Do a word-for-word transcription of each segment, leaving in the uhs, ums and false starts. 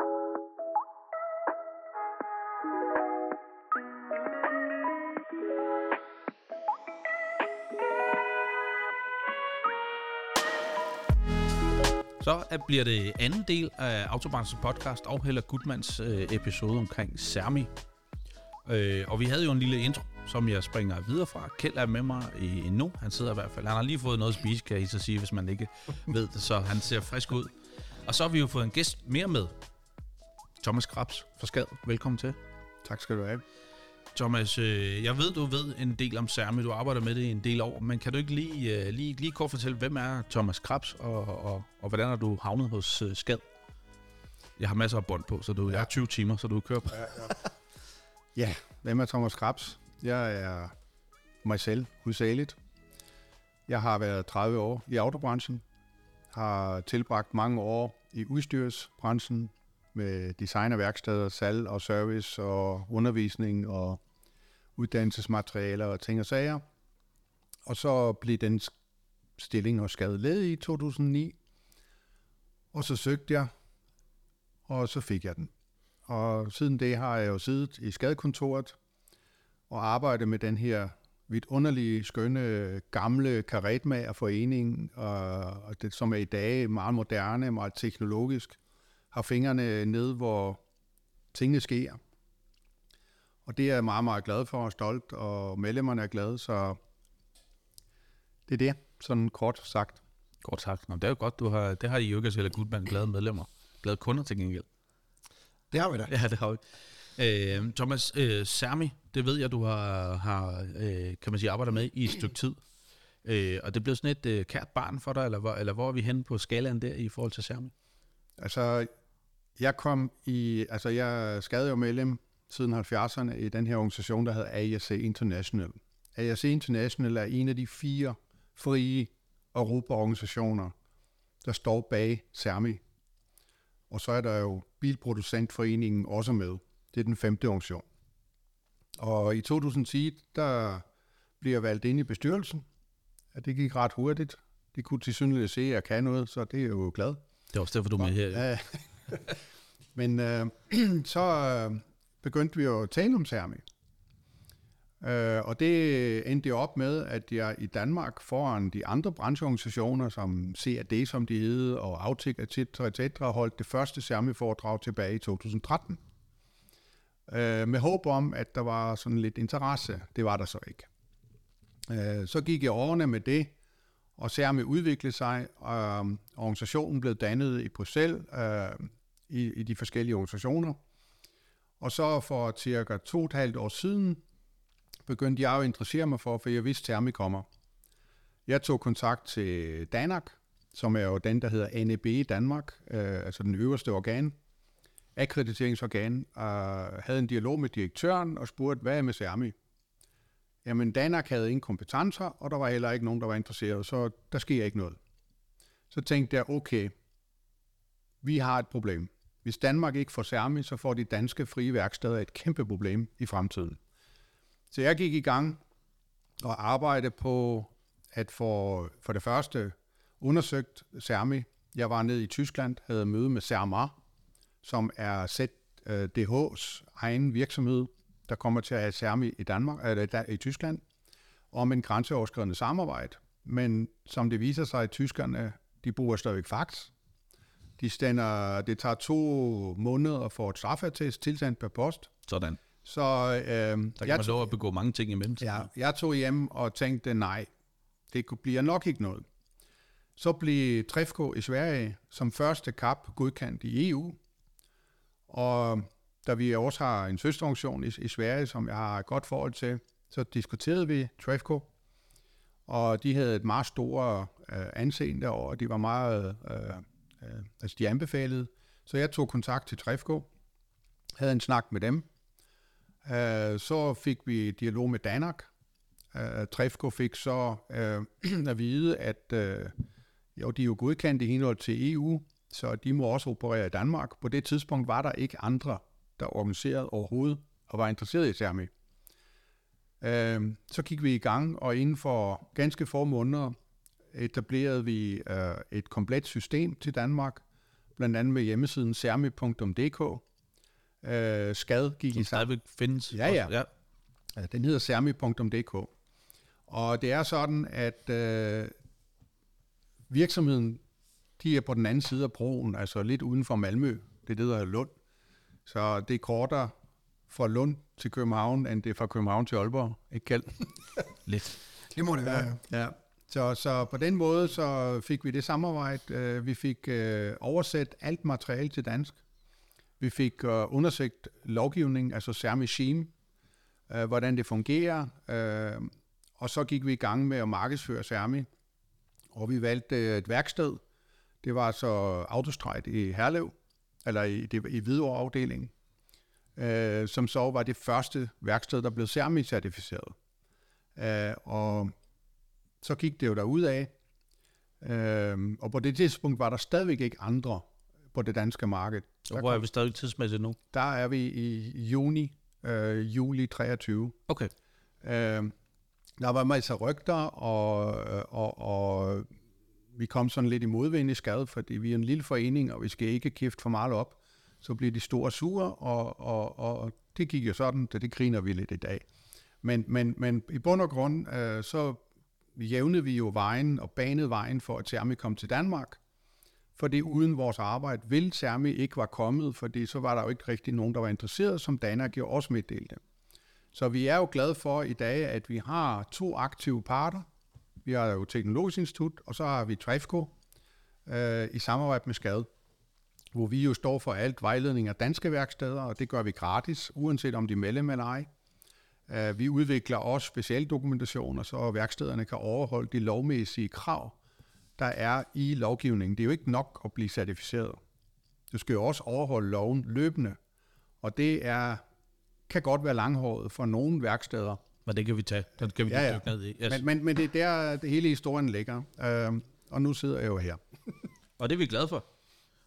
Så bliver det anden del af Autobranchens podcast og Hella Gutmanns episode omkring SERMI. Og vi havde jo en lille intro, som jeg springer videre fra. Kjeld er med mig endnu. Han sidder i hvert fald. Han har lige fået noget at spise, kan I så sige, hvis man ikke ved det. Så han ser frisk ud. Og så har vi jo fået en gæst mere med. Thomas Krebs fra SKAD. Velkommen til. Tak skal du have. Thomas, jeg ved, du ved en del om SERMI. Du arbejder med det i en del år. Men kan du ikke lige, lige, lige kort fortælle, hvem er Thomas Krebs, og, og, og hvordan har du havnet hos SKAD? Jeg har masser af bånd på, så du, ja. Jeg har tyve timer, så du kører på. Ja, ja. Ja, hvem er Thomas Krebs? Jeg er mig selv, hovedsageligt. Jeg har været tredive år i autobranchen. Har tilbragt mange år i udstyrsbranchen med design og værksteder, salg og service og undervisning og uddannelsesmaterialer og ting og sager. Og så blev den stilling og SKAD ledig i to tusind og ni. Og så søgte jeg, og så fik jeg den. Og siden det har jeg jo siddet i SKAD-kontoret og arbejdet med den her vidunderlige, skønne, gamle karetmagerforening, og det, som er i dag meget moderne, meget teknologisk, har fingrene ned, hvor tingene sker. Og det er jeg meget, meget glad for og stolt, og medlemmerne er glade, så det er det, sådan kort sagt. Kort sagt. Nå, det er jo godt, du har, det har I jo ikke selv Gutmann glade medlemmer, glade kunder til gengæld. Det har vi da. Ja, det har vi. Øh, Thomas, øh, SERMI, det ved jeg, du har, har øh, kan man sige, arbejder med i et stykke tid. Øh, og det blev sådan et øh, kært barn for dig, eller hvor, eller hvor er vi henne på skalaen der i forhold til SERMI? Altså, jeg kom i, altså jeg skadede jo medlem siden halvfjerdserne i den her organisation, der hedder A S C International. A S C International er en af de fire frie Europa-organisationer, der står bag SERMI. Og så er der jo Bilproducentforeningen også med. Det er den femte organisation. Og i to tusind og ti, der blev jeg valgt ind i bestyrelsen. Ja, det gik ret hurtigt. Det kunne tilsyneladende se, at jeg kan noget, så det er jo glad. Det er også derfor, du er med her. Ja. Men øh, så øh, begyndte vi jo at tale om SERMI. Øh, og det endte op med, at jeg i Danmark foran de andre brancheorganisationer, som C A D, som de hed, og Autik, et cetera, et cetera, holdt det første SERMI-foredrag tilbage i to tusind og tretten. Øh, med håb om, at der var sådan lidt interesse. Det var der så ikke. Øh, så gik jeg årene med det, og SERMI udviklede sig, og øh, organisationen blev dannet i Bruxelles øh, i, i de forskellige organisationer. Og så for cirka to og et halvt år siden, begyndte jeg at interessere mig for, for jeg vidste, at SERMI kommer. Jeg tog kontakt til Danak, som er jo den, der hedder A N E B i Danmark, øh, altså den øverste organ, akkrediteringsorgan, og havde en dialog med direktøren og spurgte, hvad er med SERMI? Jamen, Danak havde ingen kompetencer, og der var heller ikke nogen, der var interesseret, så der sker ikke noget. Så tænkte jeg, okay, vi har et problem. Hvis Danmark ikke får SERMI, så får de danske frie værksteder et kæmpe problem i fremtiden. Så jeg gik i gang og arbejdede på at få for det første undersøgt SERMI. Jeg var nede i Tyskland, havde møde med Semler, som er Z D H's egen virksomhed, der kommer til at have SERMI i Danmark, eller i Tyskland, om en grænseoverskridende samarbejde. Men som det viser sig, at tyskerne, de bruger stadigvæk fax. De sender, det tager to måneder at få et straffeattest tilsendt per post. Sådan. Så øh, der kan jeg man lov at begå mange ting imellem. Ja, jeg tog hjem og tænkte, nej, det kunne blive nok ikke noget. Så blev Trefco i Sverige som første kap godkendt i E U. Og da vi også har en søsterorganisation i, i Sverige, som jeg har et godt forhold til, så diskuterede vi Trefco. Og de havde et meget stort øh, anseende derovre, og de var meget, øh, øh, altså de anbefalede. Så jeg tog kontakt til Trefco, havde en snak med dem. Så fik vi dialog med Danak. Trefco fik så øh, at vide, at øh, jo, de er jo godkendt i henhold til E U, så de må også operere i Danmark. På det tidspunkt var der ikke andre, der organiserede overhovedet og var interesseret i SERMI. Øh, så gik vi i gang, og inden for ganske få måneder etablerede vi øh, et komplet system til Danmark, blandt andet med hjemmesiden sermi punktum d k. Øh, SKAD gik i stadigvæk findes. Ja, ja. ja. ja den hedder sermi punktum d k. Og det er sådan, at øh, virksomheden, de er på den anden side af broen, altså lidt uden for Malmø. Det hedder Lund. Så det er kortere fra Lund til København, end det er fra København til Aalborg. Ikke kaldt? Lidt. Det må det være. Ja. ja. Så, så på den måde så fik vi det samarbejde. Vi fik øh, oversat alt materiale til dansk. Vi fik øh, undersøgt lovgivning, altså SERMI, øh, hvordan det fungerer. Øh, og så gik vi i gang med at markedsføre SERMI. Og vi valgte et værksted. Det var så Autostræt i Herlev, eller i, det, i Hvidovre afdelingen, øh, som så var det første værksted, der blev SERMI-certificeret. Øh, og så gik det jo derudad, øh, og på det tidspunkt var der stadigvæk ikke andre på det danske marked. Der hvor er vi stadig tidsmæssigt nu? Der er vi i juni, øh, juli treogtyve. Okay. Øh, der var masser af rygter, og, og, og vi kom sådan lidt i modvind i SKAD, fordi vi er en lille forening, og vi skal ikke kæfte for meget op. Så bliver de store sure, og, og, og det gik jo sådan, så det griner vi lidt i dag. Men, men, men i bund og grund, øh, så jævnede vi jo vejen og banede vejen for, at SERMI kom til Danmark. Fordi uden vores arbejde ville SERMI ikke var kommet, fordi så var der jo ikke rigtig nogen, der var interesseret, som Danak jo også meddelte. Så vi er jo glade for i dag, at vi har to aktive parter. Vi har jo Teknologisk Institut, og så har vi Trefco øh, i samarbejde med SKAD, hvor vi jo står for alt vejledning af danske værksteder, og det gør vi gratis, uanset om de er medlem eller ej. Uh, vi udvikler også specialdokumentationer, så værkstederne kan overholde de lovmæssige krav, der er i lovgivningen. Det er jo ikke nok at blive certificeret. Du skal jo også overholde loven løbende, og det er, kan godt være langhåret for nogle værksteder. Men det kan vi tage. Det kan vi ja, ja. Ned i. Yes. Men, men, men det er der, det hele historien ligger, uh, og nu sidder jeg jo her. Og det er vi glade for.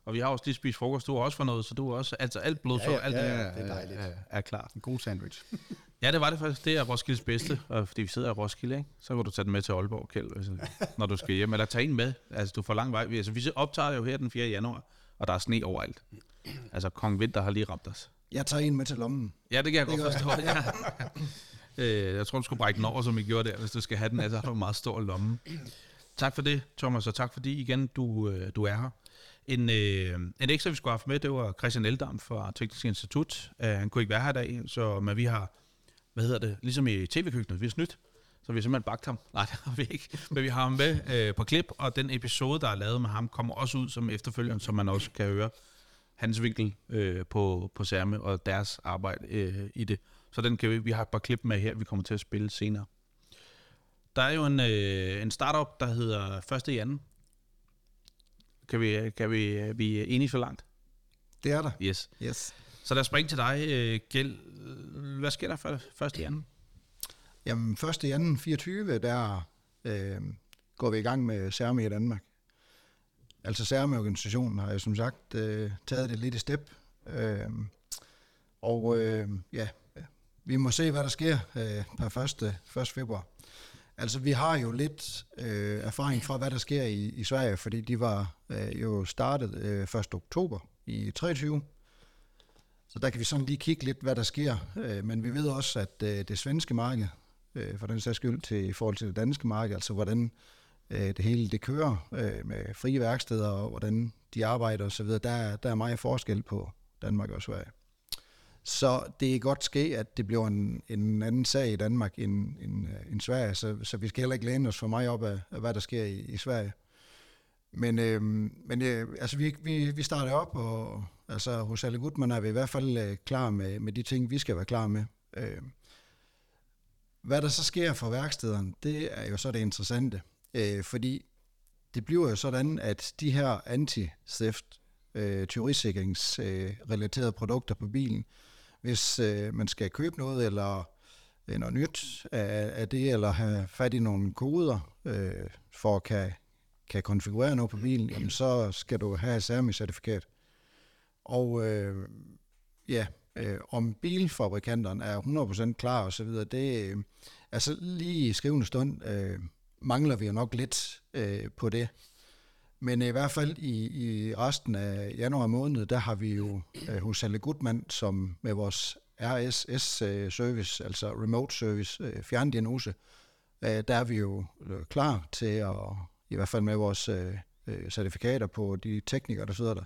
Og vi har også lige spist frokost, du har også for noget, så du er også, altså alt blod, ja, ja, så alt ja, ja, det er, dejligt. er, er klar. En god sandwich. Ja, det var det faktisk. Det er Roskildes bedste, og fordi vi sidder i Roskilde, ikke? Så kan du tage den med til Aalborg, Kjeld, når du skal hjem. Eller tage en med, altså du får lang vej. Altså, vi optager jo her den fjerde januar, og der er sne overalt. Altså Kong Vinter har lige ramt os. Jeg tager en med til lommen. Ja, det kan jeg det godt forstå. Ja. øh, jeg tror, du skulle brække den over, som I gjorde der, hvis du skal have den. Altså har du en meget stor lomme. Tak for det, Thomas, og tak fordi igen, du, øh, du er her. En, øh, en ekstra, vi skulle have haft med, det var Christian Eldam fra Teknologisk Institut. Uh, han kunne ikke være her i dag, så, men vi har, hvad hedder det, ligesom i tv-køkkenet, vi har snydt, så vi har simpelthen bagt ham. Nej, det har vi ikke, men vi har ham med øh, på klip, og den episode, der er lavet med ham, kommer også ud som efterfølgeren, som man også kan høre hans vinkel øh, på, på SERMI og deres arbejde øh, i det. Så den kan vi, vi har et par klip med her, vi kommer til at spille senere. Der er jo en, øh, en startup, der hedder Første i Anden. Kan vi, kan vi uh, blive enige så langt? Det er der. Yes. yes. Så lad os springe til dig, uh, Kjeld. Hvad sker der for første i anden? Jamen, første i anden fireogtyve, der øh, går vi i gang med SERMI i Danmark. Altså SERMI-organisationen har jeg som sagt øh, taget det lidt i step. Øh, og øh, ja, vi må se, hvad der sker øh, på første februar. Altså, vi har jo lidt øh, erfaring fra, hvad der sker i, i Sverige, fordi de var øh, jo startet øh, første oktober i treogtyve. Så der kan vi sådan lige kigge lidt, hvad der sker. Øh, men vi ved også, at øh, det svenske marked, øh, for den sags skyld til, i forhold til det danske marked, altså hvordan øh, det hele det kører øh, med frie værksteder og hvordan de arbejder osv., der, der er meget forskel på Danmark og Sverige. Så det kan godt ske, at det bliver en, en anden sag i Danmark end, end, end Sverige, så, så vi skal heller ikke læne os for meget op af, af hvad der sker i, i Sverige. Men, øh, men øh, altså vi, vi, vi starter op, og altså, hos Hella Gutmann er vi i hvert fald øh, klar med, med de ting, vi skal være klar med. Øh, hvad der så sker for værkstederne, det er jo så det interessante, øh, fordi det bliver jo sådan, at de her anti-theft, øh, tyverisikringsrelaterede øh, produkter på bilen, hvis øh, man skal købe noget eller øh, noget nyt af, af det, eller have fat i nogle koder øh, for at kan, kan konfigurere noget på bilen, jamen, så skal du have et SERMI-certifikat. Og øh, ja, øh, om bilfabrikanterne er hundrede procent klar og så videre, det øh, altså lige i skrivende stund øh, mangler vi jo nok lidt øh, på det. Men i hvert fald i, i resten af januar måned, der har vi jo øh, hos Hella Gutmann, som med vores R S S-service, øh, altså Remote Service, øh, fjerndiagnose, øh, der er vi jo øh, klar til at, i hvert fald med vores øh, øh, certifikater på de teknikere, der sidder der.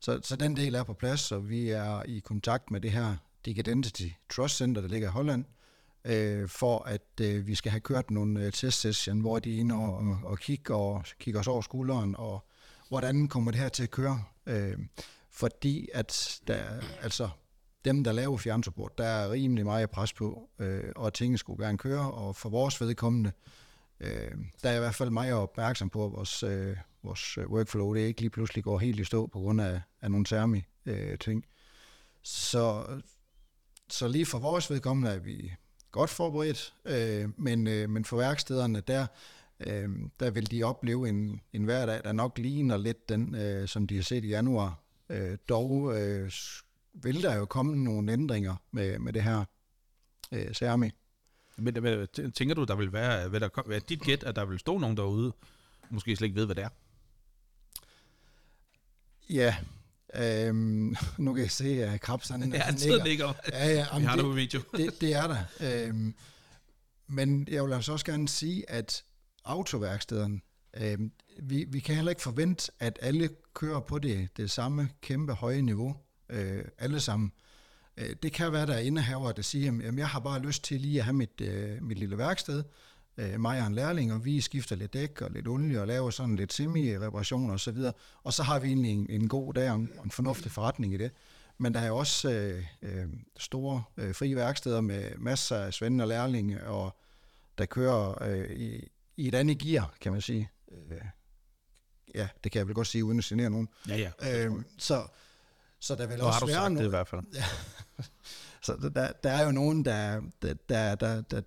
Så, så den del er på plads, og vi er i kontakt med det her DigiDentity Trust Center, der ligger i Holland, øh, for at øh, vi skal have kørt nogle øh, testsession, hvor de er inde og, og, og kigger og, kigger os over skulderen, og hvordan kommer det her til at køre? Øh, fordi at der, altså, dem, der laver fjernsupport, der er rimelig meget pres på, øh, og tingene skulle gerne køre, og for vores vedkommende, øh, der er i hvert fald meget opmærksom på vores, øh, vores workflow, det er ikke lige pludselig går helt i stå på grund af, af nogle SERMI øh, ting. Så, så lige for vores vedkommende er vi godt forberedt, øh, men, øh, men for værkstederne, der, øh, der vil de opleve en, en hverdag, der nok ligner lidt den, øh, som de har set i januar. Øh, dog øh, vil der jo komme nogle ændringer med, med det her øh, SERMI. Men, men tænker du, der vil være, hvad der kom, hvad dit gæt, at der vil stå nogen derude, måske slet ikke ved, hvad det er? Ja, øhm, nu kan jeg se, at Krebserne ja, nikker. nikker. Ja, ja, jamen, vi har det, det på video. det, det er der. Øhm, men jeg vil altså også gerne sige, at autoværkstederne, øhm, vi, vi kan heller ikke forvente, at alle kører på det, det samme kæmpe høje niveau, øh, alle sammen. Øh, det kan være, der er indehaver, der siger, jamen jeg har bare lyst til lige at have mit, øh, mit lille værksted, mig og en lærling, og vi skifter lidt dæk og lidt olie og laver sådan lidt semi-reparationer osv., og, og så har vi egentlig en, en god dag og en, en fornuftig forretning i det. Men der er jo også øh, øh, store øh, frie værksteder med masser af svende og lærlinge, og der kører øh, i, i et andet gear, kan man sige. Øh, ja, det kan jeg vel godt sige, uden at genere nogen. Ja, ja. Øh, så, så der vil Nå, også være nogen... i hvert fald. Ja. Så der, der er jo nogen, der... der, der, der, der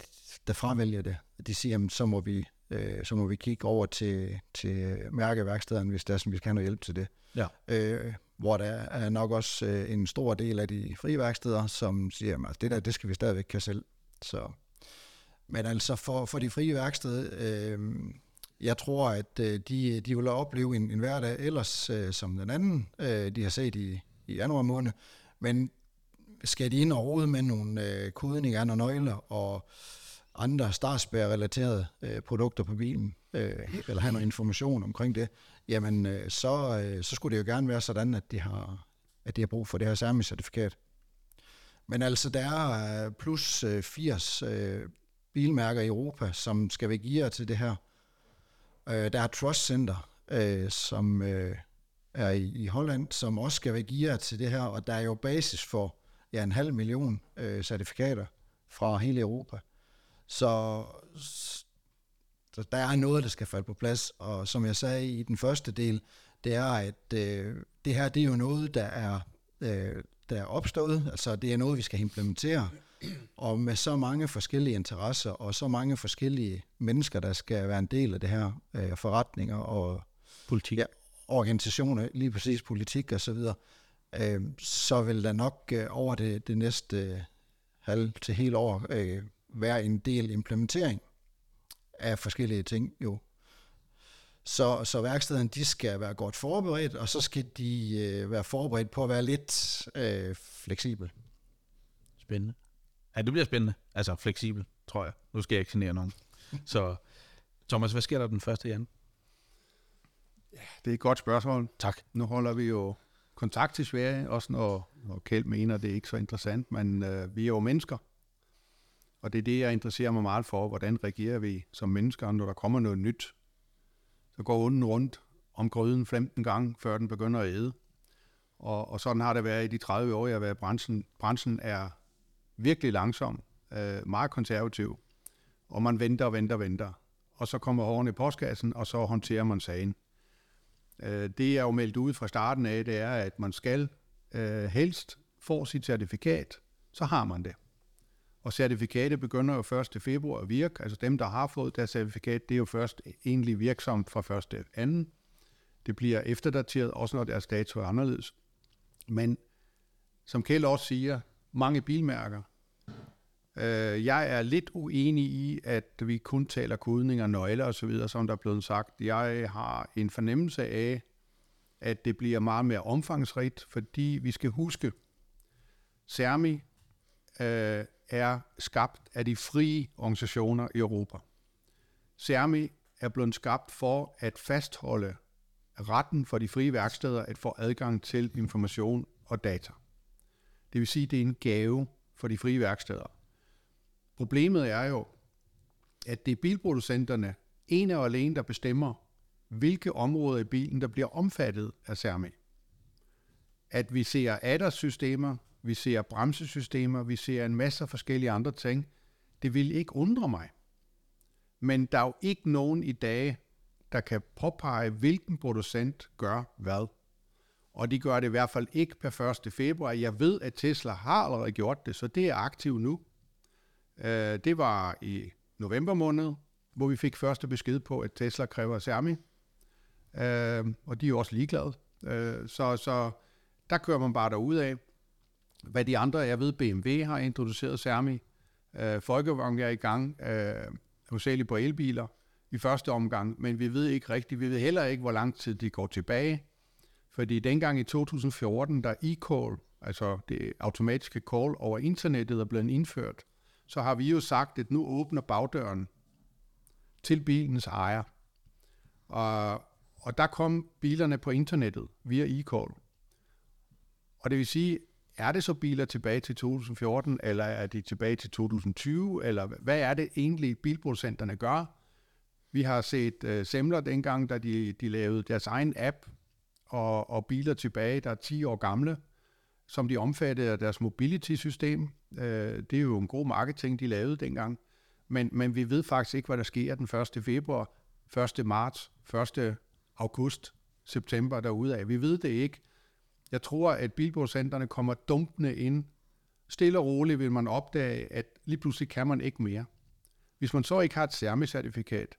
der fravælger det. De siger, at så må vi, øh, så må vi kigge over til, til mærkeværkstederne, hvis der, som vi skal have noget hjælp til det. Ja. Øh, hvor der er nok også øh, en stor del af de frie værksteder, som siger, at det der, det skal vi stadigvæk have selv. Så. Men altså for, for de frie værksteder, øh, jeg tror, at øh, de, de vil opleve en, en hverdag ellers øh, som den anden, øh, de har set i, i januar måned. Men skal de ind og rode med nogle øh, kodninger og nøgler og andre startsbær-relaterede øh, produkter på bilen, øh, eller have noget information omkring det, jamen øh, så, øh, så skulle det jo gerne være sådan, at de har, at de har brug for det her SERMI-certifikat. Men altså, der er plus øh, firs øh, bilmærker i Europa, som skal være gear til det her. Øh, der er Trust Center, øh, som øh, er i, i Holland, som også skal være gear til det her, og der er jo basis for ja, en halv million øh, certifikater fra hele Europa. Så, så der er noget, der skal falde på plads, og som jeg sagde i den første del, det er, at øh, det her, det er jo noget, der er, øh, der er opstået, altså det er noget, vi skal implementere, og med så mange forskellige interesser, og så mange forskellige mennesker, der skal være en del af det her, øh, forretninger og politik. Ja, organisationer, lige præcis politik og så videre, øh, så vil der nok øh, over det, det næste øh, halv til hele år, øh, være en del implementering af forskellige ting, jo. Så, så værkstederne, de skal være godt forberedt, og så skal de øh, være forberedt på at være lidt øh, fleksibel. Spændende. Ja, det bliver spændende. Altså fleksibel, tror jeg. Nu skal jeg ikke genere nogen. Så Thomas, hvad sker der den første januar? Ja, det er et godt spørgsmål. Tak. Nu holder vi jo kontakt til Sverige, også når, når Kjeld mener, det er ikke så interessant, men øh, vi er jo mennesker. Og det er det, jeg interesserer mig meget for, hvordan reagerer vi som mennesker, når der kommer noget nyt. Så går hunden rundt om gryden femten gange, før den begynder at æde. Og, og sådan har det været i de tredive år, jeg har været i branchen. Branchen er virkelig langsom, øh, meget konservativ, og man venter og venter og venter. Og så kommer hårene i postkassen, og så håndterer man sagen. Øh, det, jeg er jo meldt ud fra starten af, det er, at man skal øh, helst få sit certifikat, så har man det. Og certifikatet begynder jo første februar at virke. Altså dem, der har fået deres certifikat, det er jo først egentlig virksomt fra første til anden Det bliver efterdateret, også når deres dato er anderledes. Men som Kjeld også siger, mange bilmærker Jeg er lidt uenig i, at vi kun taler kodning og nøgler osv., som der er blevet sagt. Jeg har en fornemmelse af, at det bliver meget mere omfangsrigt, fordi vi skal huske, SERMI øh, er skabt af de frie organisationer i Europa. SERMI er blevet skabt for at fastholde retten for de frie værksteder at få adgang til information og data. Det vil sige, at det er en gave for de frie værksteder. Problemet er jo, at det er bilproducenterne ene og alene, der bestemmer, hvilke områder i bilen, der bliver omfattet af SERMI. At vi ser addersystemer, vi ser bremsesystemer, vi ser en masse forskellige andre ting, det vil ikke undre mig. Men der er jo ikke nogen i dag, der kan påpege, hvilken producent gør hvad. Og de gør det i hvert fald ikke per første februar. Jeg ved, at Tesla har allerede gjort det, så det er aktivt nu. Det var i november måned, hvor vi fik første besked på, at Tesla kræver SERMI. Og de er jo også ligeglade. Så, så der kører man bare derudaf. Hvad de andre, jeg ved, B M W har introduceret SERMI. Folkevagen er i gang, hovedsageligt på elbiler i første omgang, men vi ved ikke rigtigt, vi ved heller ikke, hvor lang tid de går tilbage. Fordi dengang i to tusind og fjorten, der e-call, altså det automatiske call over internettet, er blevet indført, så har vi jo sagt, at nu åbner bagdøren til bilens ejer. Og, og der kom bilerne på internettet via e-call. Og det vil sige, er det så biler tilbage til to tusind og fjorten, eller er de tilbage til to tusind og tyve, eller hvad er det egentlig, bilproducenterne gør? Vi har set uh, Semler dengang, da de, de lavede deres egen app, og, og biler tilbage, der er ti år gamle, som de omfattede af deres mobility-system. Uh, det er jo en god marketing, de lavede dengang. Men, men vi ved faktisk ikke, hvad der sker den første februar, første marts, første august, september derudaf. Vi ved det ikke. Jeg tror, at bilproducenterne kommer dumpende ind. Stille og roligt vil man opdage, at lige pludselig kan man ikke mere. Hvis man så ikke har et SERMI-certifikat,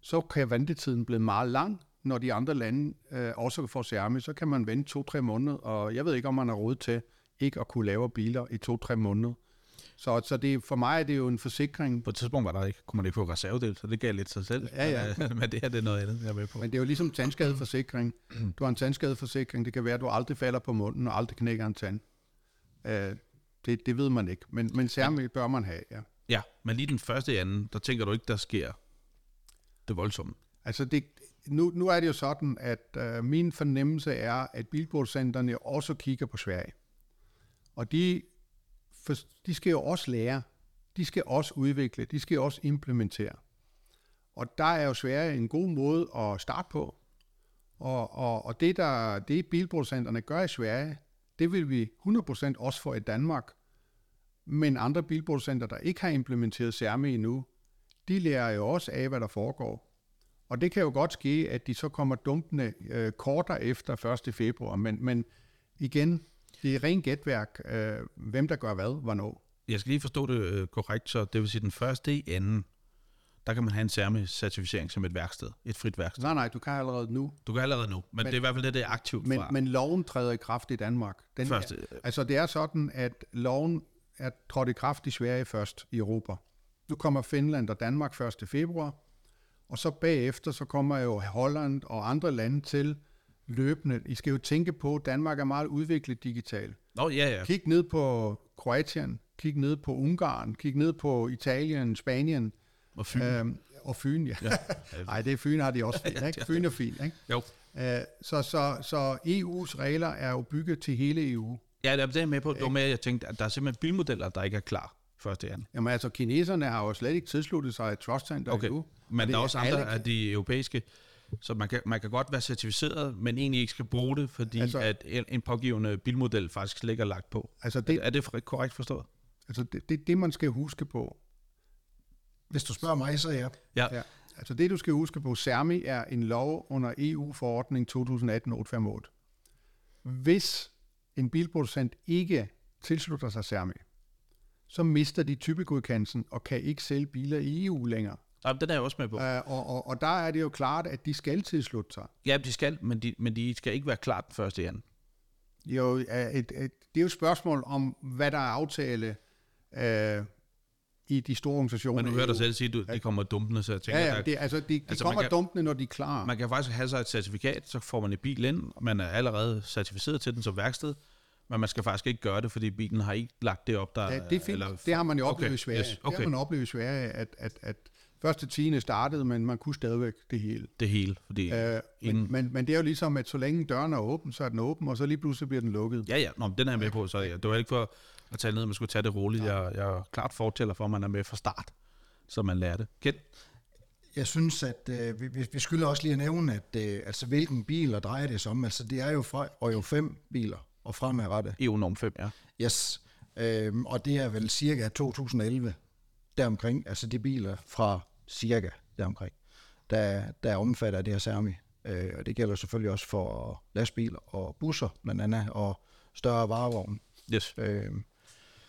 så kan ventetiden blive meget lang. Når de andre lande øh, også får SERMI, så kan man vente to-tre måneder, og jeg ved ikke, om man har råd til ikke at kunne lave biler i to-tre måneder. Så, så det, for mig er det jo en forsikring. På et tidspunkt var der ikke, kunne man ikke få reservedel, så det gav lidt sig selv. Ja, ja. Men, øh, men det her det er noget andet, jeg er med på. Men det er jo ligesom tandskadeforsikring. Du har en tandskadeforsikring, det kan være, at du aldrig falder på munden og aldrig knækker en tand. Øh, det, det ved man ikke, men, men SERMI bør man have, ja. Ja, men lige den første i anden, der tænker du ikke, der sker det voldsomme. Altså det, nu, nu er det jo sådan, at øh, min fornemmelse er, at bilproducenterne også kigger på Sverige. Og de, for, de skal jo også lære, de skal også udvikle, de skal også implementere. Og der er jo Sverige en god måde at starte på. Og, og, og det, der, det bilproducenterne gør i Sverige, det vil vi hundrede procent også få i Danmark. Men andre bilproducenter, der ikke har implementeret SERMI endnu, de lærer jo også af, hvad der foregår. Og det kan jo godt ske, at de så kommer dumpende øh, kortere efter første februar. Men, men igen, det er rent gætværk, øh, hvem der gør hvad, hvornår. Jeg skal lige forstå det øh, korrekt, så det vil sige, den første i anden, der kan man have en SERMI-certificering som et værksted, et frit værksted. Nej, nej, du kan allerede nu. Du kan allerede nu, men, men det er i hvert fald det, det er aktivt men, fra. Men loven træder i kraft i Danmark. Den første, øh, altså det er sådan, at loven er trådt i kraft i Sverige først i Europa. Nu kommer Finland og Danmark første februar, og så bagefter, så kommer jo Holland og andre lande til løbende. I skal jo tænke på, at Danmark er meget udviklet digitalt. Nå, ja, ja. Kig ned på Kroatien, kig ned på Ungarn, kig ned på Italien, Spanien. Og Fyn. Øhm, og Fyn, ja. Nej, det er Fyn, har de også fint, ja, ikke? Fyn er fint, ikke? Jo. Øh, så, så, så E U's regler er jo bygget til hele E U. Ja, det er med på. Det var med, at jeg tænkte, at der er simpelthen bilmodeller, der ikke er klar. Jamen altså, kineserne har jo slet ikke tilsluttet sig i Trust Center okay. endnu. Men der er også andre af de europæiske, så man kan, man kan godt være certificeret, men egentlig ikke skal bruge det, fordi altså, at en, en pågivende bilmodel faktisk slet ikke er lagt på. Altså det, er, er det korrekt forstået? Altså det, det, det man skal huske på. Hvis du spørger mig, så ja. ja. ja. Altså det, du skal huske på, SERMI er en lov under E U-forordning tyve atten otte fem otte. Hvis en bilproducent ikke tilslutter sig SERMI, så mister de typegodkendelsen og kan ikke sælge biler i E U længere. Jamen, den er jeg også med på. Æ, og, og, og der er det jo klart, at de skal tilslutte sig. Ja, de skal, men de, men de skal ikke være klar den første januar. Jo, et, et, det er jo et spørgsmål om, hvad der er aftale øh, i de store organisationer. Men du hører dig selv sige, at de kommer dumpende, så jeg tænker... Ja, ja, det, altså de, de altså, kommer kan, dumpende, når de er klar. Man kan faktisk have sig et certifikat, så får man en bil ind, og man er allerede certificeret til den som værksted, men man skal faktisk ikke gøre det, fordi bilen har ikke lagt det op, der... Ja, det er eller, det har man jo oplevet okay, i Sverige. Yes, okay. Det har man oplevet i Sverige, at, at, at første tiende startede, men man kunne stadigvæk det hele. Det hele, fordi... Øh, inden... men, men, men det er jo ligesom, at så længe døren er åben, så er den åben, og så lige pludselig bliver den lukket. Ja, ja, nå, den er jeg med på, så ja. Det var ikke for... at tale ned, at man skulle tage det roligt. Jeg, jeg klart fortæller for, at man er med fra start, så man lærer det. Kent? Jeg synes, at øh, vi, vi skylder også lige at nævne, at øh, altså, hvilken biler drejer det sig om. Altså, det er jo fra E U fem biler og fremadrettet. E U norm fem, ja. Yes, øhm, og det er vel cirka to tusind og elleve deromkring. Altså, de biler fra cirka deromkring, der, der omfatter det her SERMI. Øh, og det gælder selvfølgelig også for lastbiler og busser, blandt andet, og større varevogne. Yes. Øhm,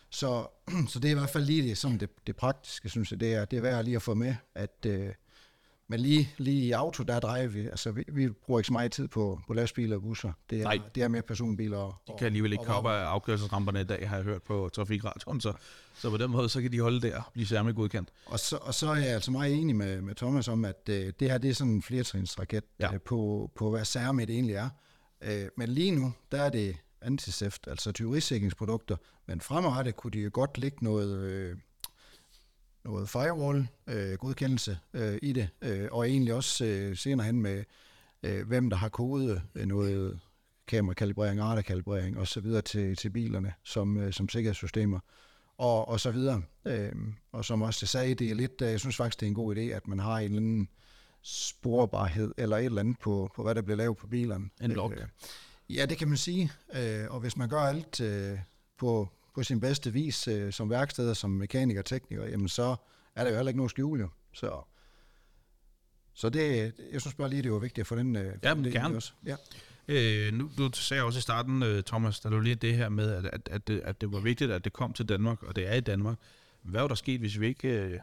Så, så det er i hvert fald lige det, som det, det praktiske, synes jeg, det er, det er værd lige at få med, at øh, men lige, lige i auto, der drejer vi, altså vi, vi bruger ikke så meget tid på, på lastbiler og busser, det er, det er mere personbiler. Og, de kan alligevel ikke komme af afkørselsramperne i dag, har jeg hørt på trafikradioen, så, så på den måde, så kan de holde der og blive særligt godkendt. Og så, og så er jeg altså meget enig med, med Thomas om, at øh, det her, det er sådan en flertrinsraket ja. på, på, hvad SERMI det egentlig er, øh, men lige nu, der er det antiseft, altså tyverisikringsprodukter, men fremadrettet kunne de jo godt lægge noget, øh, noget firewall-godkendelse øh, øh, i det, øh, og egentlig også øh, senere hen med, øh, hvem der har kode, øh, noget kamerakalibrering, radarkalibrering osv. Til, til bilerne som, øh, som sikkerhedssystemer, og, og så videre. Øh, og som også sagde, det er lidt, jeg synes faktisk, det er en god idé, at man har en eller anden sporbarhed, eller et eller andet på, på hvad der bliver lavet på bilerne. En log. Øh, Ja, det kan man sige, og hvis man gør alt på, på sin bedste vis som værksteder, som mekaniker og tekniker, jamen så er der jo heller ikke noget skjul. Så, så det, jeg synes bare lige, det var vigtigt at få den... Ja, men gerne. Også. Ja. Øh, nu, du sagde også i starten, Thomas, der lå lige det her med, at, at, at, det, at det var vigtigt, at det kom til Danmark, og det er i Danmark. Hvad var der sket, hvis vi ikke... Øh,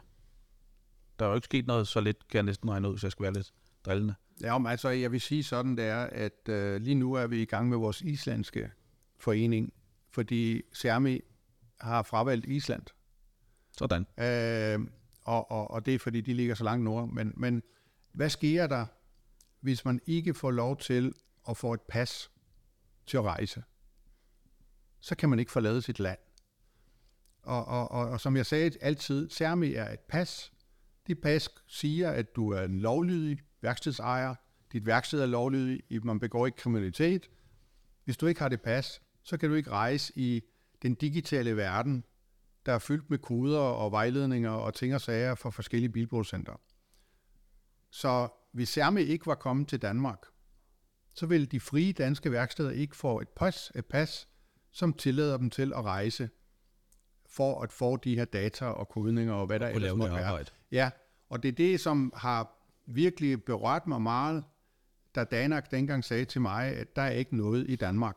der er jo ikke sket noget så lidt, kan jeg næsten regne ud, så jeg skal være lidt drillende. Ja, men altså, jeg vil sige sådan, det er, at øh, lige nu er vi i gang med vores islandske forening, fordi SERMI har fravalgt Island. Sådan. Øh, og, og, og det er, fordi de ligger så langt nord. Men, men hvad sker der, hvis man ikke får lov til at få et pas til at rejse? Så kan man ikke forlade sit land. Og, og, og, og som jeg sagde altid, SERMI er et pas. Det pas siger, at du er en lovlydig værkstedsejer, dit værksted er lovlydigt, man begår ikke kriminalitet. Hvis du ikke har det pas, så kan du ikke rejse i den digitale verden, der er fyldt med koder og vejledninger og ting og sager fra forskellige bilproducenter. Så hvis SERMI ikke var kommet til Danmark, så ville de frie danske værksteder ikke få et pas, et pas, som tillader dem til at rejse for at få de her data og kodninger og hvad der og ellers måtte være. Ja, og det er det, som har virkelig berørte mig meget, da Danak dengang sagde til mig, at der er ikke noget i Danmark.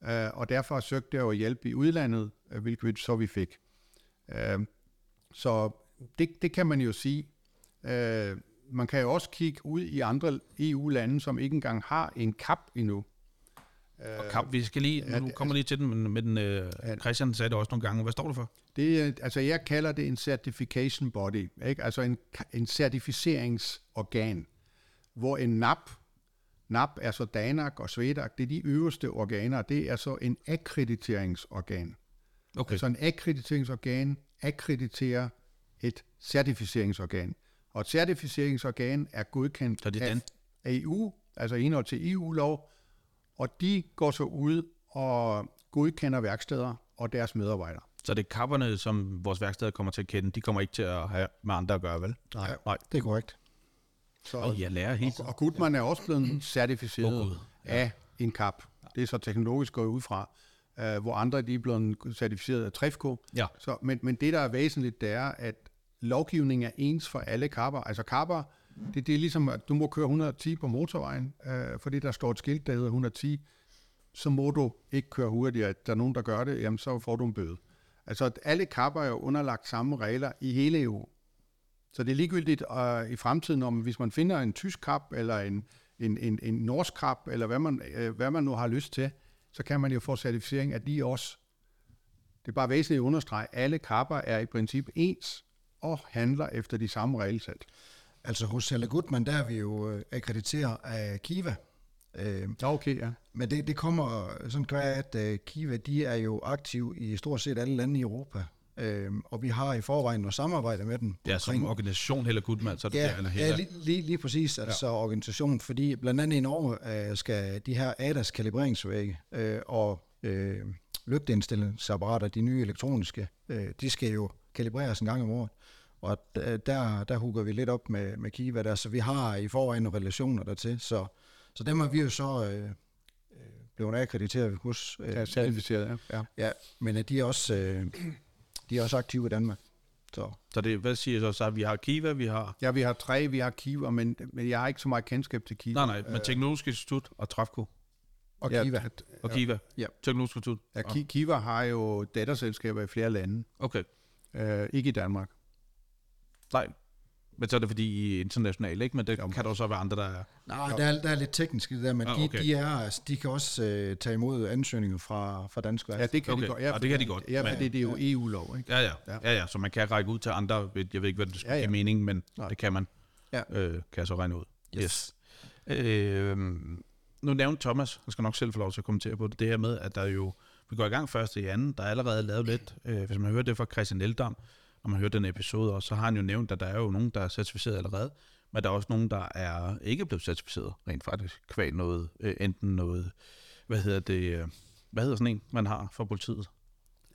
Uh, og derfor søgte jeg jo hjælp i udlandet, hvilket så vi fik. Uh, så det, det kan man jo sige. Uh, man kan jo også kigge ud i andre E U-lande, som ikke engang har en kap endnu. Og kap, vi skal lige, nu kommer lige til den, med den, uh, Christian sagde det også nogle gange. Hvad står det for? Det, altså jeg kalder det en certification body, ikke? Altså en, en certificeringsorgan, hvor en NAP, NAP er så Danak og SWEDAC, det er de øverste organer, det er så en akkrediteringsorgan. Okay. Altså en akkrediteringsorgan akkrediterer et certificeringsorgan, og et certificeringsorgan er godkendt af E U, altså indhold til E U-lov, og de går så ud og godkender værksteder og deres medarbejdere. Så det er kapperne, som vores værksteder kommer til at kende, de kommer ikke til at have med andre at gøre, vel? Nej, ja, nej. Det er korrekt. Så, og jeg lærer helt. Og, og Gutmann er også blevet certificeret oh, ja. af en kap. Det er så teknologisk gået ud fra, uh, hvor andre de er blevet certificeret af Trefco. Ja. Så, men, men det, der er væsentligt, det er, at lovgivningen er ens for alle kapper. Altså kapper... Det, det er ligesom, at du må køre et hundrede og ti på motorvejen, øh, fordi der står et skilt, der hedder et hundrede og ti, så må du ikke køre hurtigere. Der er nogen, der gør det, jamen så får du en bøde. Altså, alle kapper er jo underlagt samme regler i hele E U. Så det er ligegyldigt øh, i fremtiden, om hvis man finder en tysk kap, eller en, en, en, en norsk kap, eller hvad man, øh, hvad man nu har lyst til, så kan man jo få certificering af de også. Det er bare væsentligt at understrege, at alle kapper er i princip ens og handler efter de samme regelsæt. Altså hos Hella Gutmann, der er vi jo akkrediteret af Kiwa. Okay, ja. Men det, det kommer sådan gør, at Kiwa de er jo aktiv i stort set alle lande i Europa. Øhm, og vi har i forvejen noget samarbejde med den. Ja, som organisation Hella Gutmann, så det ja, der, ja, lige, lige, lige præcis, altså ja. Organisationen, fordi blandt andet i Norge øh, skal de her A D A S kalibreringsvægge øh, og øh, lygteindstillingssapparater, de nye elektroniske, øh, de skal jo kalibreres en gang om året. Og d- der, der hugger vi lidt op med, med Kiwa der, så vi har i forvejen nogle relationer dertil, så, så dem har vi jo så... Øh, blevet akkrediteret hos... Øh, ja, certificeret, ja. ja. Ja, men øh, de er også... Øh, De er også aktive i Danmark. Så, så det, hvad siger så, så vi har Kiwa, vi har... Ja, vi har tre, vi har Kiwa, men, men jeg har ikke så meget kendskab til Kiwa. Nej, nej, men Teknologisk Institut og Trefco. Og Kiwa. Ja, og Kiwa. Ja. Teknologisk Institut. Ja, Kiwa har jo datterselskaber i flere lande. Okay. Uh, ikke i Danmark. Nej, men så er det fordi I er internationale, ikke? Men det Jamen. Kan der også være andre, der er... Nej, der er, der er lidt teknisk det der, men ah, okay. de, de, er, altså, de kan også øh, tage imod ansøgninger fra, fra danske. Ja, det kan okay. de godt. Ja, det kan de godt. Ja, men, det, det er jo ja. E U-lov, ikke? Ja ja. ja, ja. Ja, så man kan række ud til andre. Jeg ved ikke, hvad det skulle ja, ja. give mening, men Nej. Det kan man. Ja. Øh, kan jeg så regne ud. Yes. yes. Øh, nu nævnte Thomas, jeg skal nok selv få lov til at kommentere på det, det her med, at der jo... Vi går i gang første i anden. Der er allerede lavet lidt. Øh, hvis man hører det fra Christian Eldam, når man hører den episode, og så har han jo nævnt, at der er jo nogen, der er certificeret allerede, men der er også nogen, der er ikke blevet certificeret, rent faktisk, kvad noget, enten noget, hvad hedder det, hvad hedder sådan en, man har fra politiet?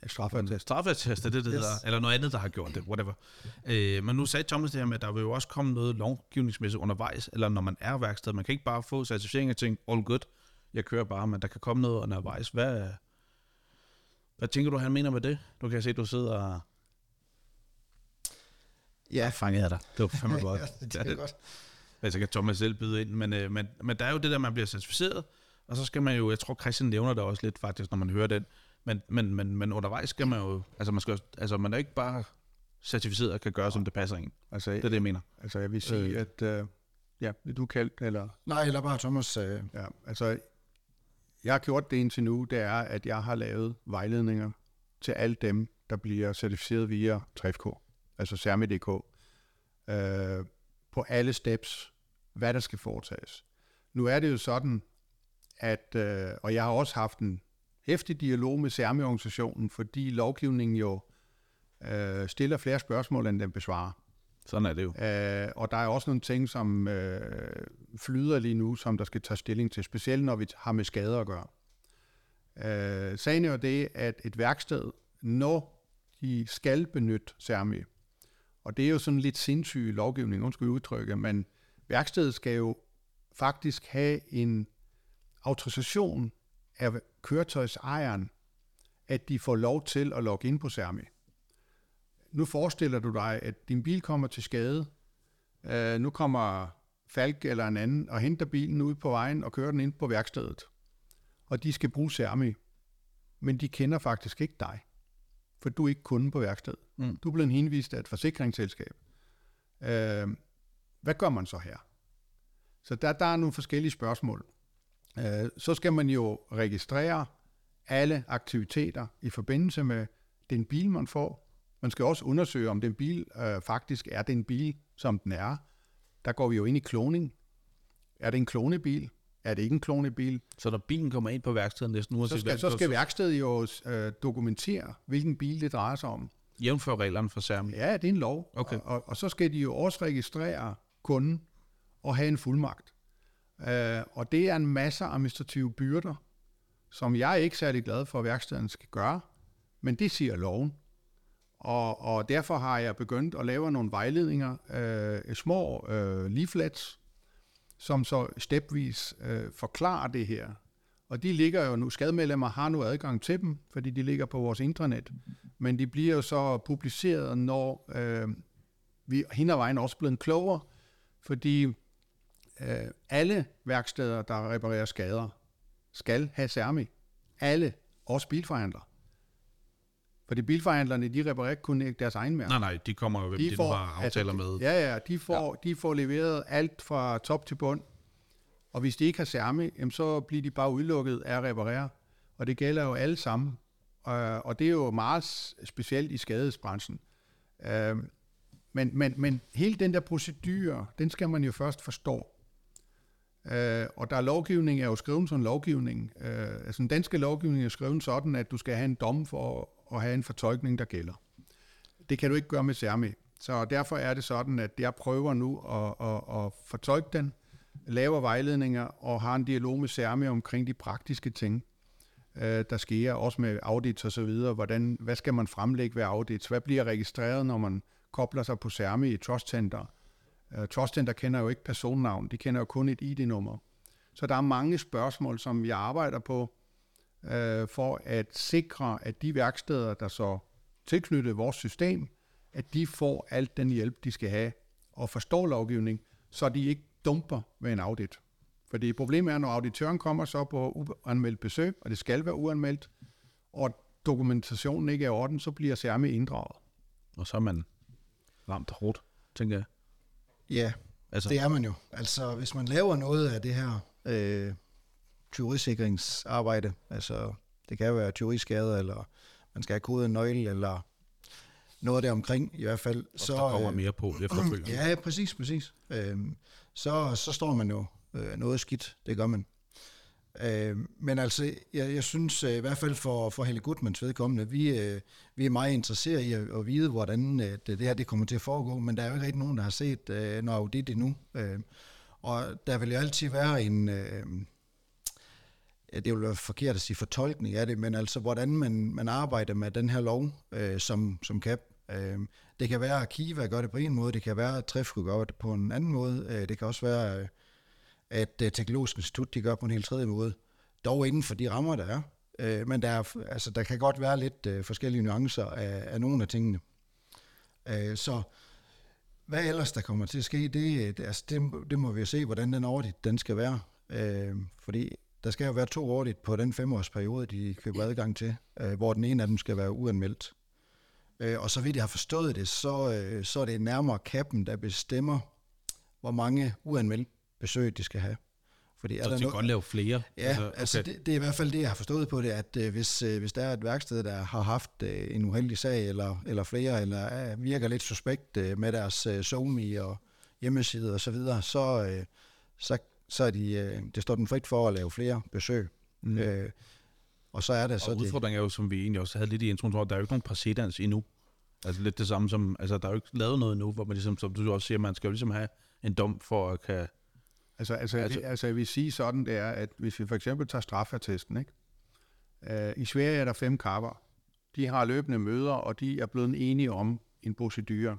Strafattest. Strafattest, det det yes. hedder, eller noget andet, der har gjort det, whatever. Øh, men nu sagde Thomas det her med, at der vil jo også komme noget lovgivningsmæssigt undervejs, eller når man er værksted, man kan ikke bare få certificering og tænke, all good, jeg kører bare, men der kan komme noget undervejs. Hvad, hvad tænker du, han mener med det? Du kan jeg se, du sidder Ja, fangede jeg dig. Det var fandme godt. ja, det er ja, godt. Altså kan Thomas selv byde ind, men, øh, men, men der er jo det der, man bliver certificeret, og så skal man jo, jeg tror Christian nævner det også lidt faktisk, når man hører den, men, men, men, men undervejs skal man jo, altså man, skal, altså man er ikke bare certificeret og kan gøre, som det passer en. Altså, det er det, jeg mener. Altså jeg vil sige, øh, at, øh, ja, det du kaldte, eller... Nej, eller bare Thomas. Øh. Ja, altså jeg har gjort det indtil nu, det er, at jeg har lavet vejledninger til alle dem, der bliver certificeret via Trefco. Altså sermi punktum dk, øh, på alle steps, hvad der skal foretages. Nu er det jo sådan, at, øh, og jeg har også haft en heftig dialog med sermi-organisationen, fordi lovgivningen jo øh, stiller flere spørgsmål, end den besvarer. Sådan er det jo. Øh, og der er også nogle ting, som øh, flyder lige nu, som der skal tage stilling til, specielt når vi har med skader at gøre. Øh, sagen er jo det, at et værksted, når de skal benytte sermi. Og det er jo sådan lidt sindssyg lovgivning, undskyld udtrykke, men værkstedet skal jo faktisk have en autorisation af køretøjsejeren, at de får lov til at logge ind på sermi. Nu forestiller du dig, at din bil kommer til skade. Øh, nu kommer Falk eller en anden og henter bilen ud på vejen og kører den ind på værkstedet. Og de skal bruge sermi. Men de kender faktisk ikke dig. For du er ikke kunde på værkstedet. Mm. Du er blevet henvist af et forsikringsselskab. Øh, hvad gør man så her? Så der, der er nogle forskellige spørgsmål. Øh, så skal man jo registrere alle aktiviteter i forbindelse med den bil, man får. Man skal også undersøge, om den bil øh, faktisk er den bil, som den er. Der går vi jo ind i kloning. Er det en klonebil? Er det ikke en klonebil? Så når bilen kommer ind på værkstedet næsten uanset... Så skal, så skal værkstedet jo øh, dokumentere, hvilken bil det drejer sig om. Jævnfør reglerne for sermi. Ja, det er en lov. Okay. Og, og, og så skal de jo også registrere kunden og have en fuldmagt. Øh, og det er en masse administrative byrder, som jeg er ikke særlig glad for, at værkstederne skal gøre, men det siger loven. Og, og derfor har jeg begyndt at lave nogle vejledninger, øh, små øh, leaflets, som så stepvis øh, forklarer det her. Og de ligger jo nu, skademedlemmer har nu adgang til dem, fordi de ligger på vores intranet, men de bliver jo så publiceret, når øh, vi hen ad vejen også blevet klogere, fordi øh, alle værksteder, der reparerer skader, skal have sermi. Alle, også bilforhandlere. Fordi bilforhandlerne, de reparerer ikke kun deres egen mere. Nej, nej, de kommer jo, hvem de, de får, har aftaler altså, med. Ja, ja, de får, ja. de får leveret alt fra top til bund. Og hvis de ikke har sermi, så bliver de bare udelukket af at reparere. Og det gælder jo alle sammen. og det er jo meget specielt i skadesbranchen. Men, men, men hele den der procedure, den skal man jo først forstå. Øh, og der er lovgivning, er jo skrevet sådan en lovgivning. Øh, altså den danske lovgivning er skrevet sådan, at du skal have en dom for at have en fortolkning, der gælder. Det kan du ikke gøre med SERMI. Så derfor er det sådan, at jeg prøver nu at, at, at fortolke den, laver vejledninger og har en dialog med SERMI omkring de praktiske ting, øh, der sker, også med audits og så videre. Hvordan, hvad skal man fremlægge ved audits? Hvad bliver registreret, når man kobler sig på SERMI i Trust Center? Uh, Trust Center kender jo ikke personnavn, de kender jo kun et I D-nummer. Så der er mange spørgsmål, som jeg arbejder på, uh, for at sikre, at de værksteder, der så tilknytter vores system, at de får alt den hjælp, de skal have, og forstår lovgivning, så de ikke dumper med en audit. Fordi problemet er, når auditøren kommer så på uanmeldt besøg, og det skal være uanmeldt, og dokumentationen ikke er i orden, så bliver SERMI inddraget. Og så er man ramt hårdt, tænker jeg. Ja, altså. Det er man jo. Altså, hvis man laver noget af det her øh, tyverisikringsarbejde, altså det kan være tyveriskade, eller man skal have kodet en nøgle, eller noget der omkring i hvert fald. Og så der kommer øh, mere på efterfølgende. Ja, præcis, præcis. Øh, så, så står man jo øh, noget skidt, det gør man. Øh, men altså, jeg, jeg synes øh, i hvert fald for, for Hella Gutmanns vedkommende, vi, øh, vi er meget interesserede i at, at vide, hvordan øh, det, det her det kommer til at foregå, men der er jo ikke rigtig nogen, der har set øh, noget audit endnu. Øh, og der vil jo altid være en, øh, ja, det vil være forkert at sige fortolkning af det, men altså, hvordan man, man arbejder med den her lov øh, som, som kan. Øh, det kan være, at Kiwa gør det på en måde, det kan være, at Trefco gør det på en anden måde, øh, det kan også være... Øh, at uh, Teknologisk Institut, de gør på en helt tredje måde, dog inden for de rammer, der er. Uh, men der, er, altså, der kan godt være lidt uh, forskellige nuancer af, af nogle af tingene. Uh, så hvad ellers, der kommer til at ske, det, altså, det, det må vi jo se, hvordan den audit, den skal være. Uh, fordi der skal jo være to audit på den femårsperiode, de køber adgang til, uh, hvor den ene af dem skal være uanmeldt. Uh, og så vidt jeg har forstået det, så, uh, så er det nærmere kappen, der bestemmer, hvor mange uanmeldt besøg, de skal have. Fordi er så der de kan no- godt lave flere? Ja, altså, okay. altså det, det er i hvert fald det, jeg har forstået på det, at øh, hvis, øh, hvis der er et værksted, der har haft øh, en uheldig sag, eller, eller flere, eller øh, virker lidt suspekt øh, med deres øh, SoMe og hjemmeside og så videre, så, øh, så, så er de, øh, det står den frit for at lave flere besøg. Mm. Øh, og så er det så og udfordringen er jo, som vi egentlig også havde lidt i introen, der er jo ikke nogen præcedens endnu. Altså lidt det samme som, altså der er jo ikke lavet noget endnu, hvor man ligesom, som du også siger, man skal jo ligesom have en dom for at kan. Altså, altså, altså. altså jeg vil sige sådan, det er, at hvis vi for eksempel tager straffeattesten, ikke? Øh, i Sverige er der fem kapper. De har løbende møder, og de er blevet enige om en procedure.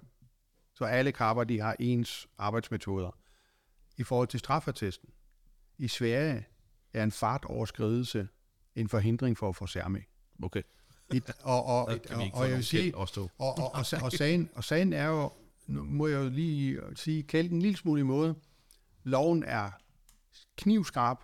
Så alle kapper, de har ens arbejdsmetoder. I forhold til straffeattesten, i Sverige er en fartoverskridelse en forhindring for at få SERMI. Okay. Et, og, og, og, et, og, og jeg vil sige, og, og, og, og, og, sagen, og sagen er jo, nu må jeg jo lige sige, kaldt en lille smule i måde, loven er knivskarp.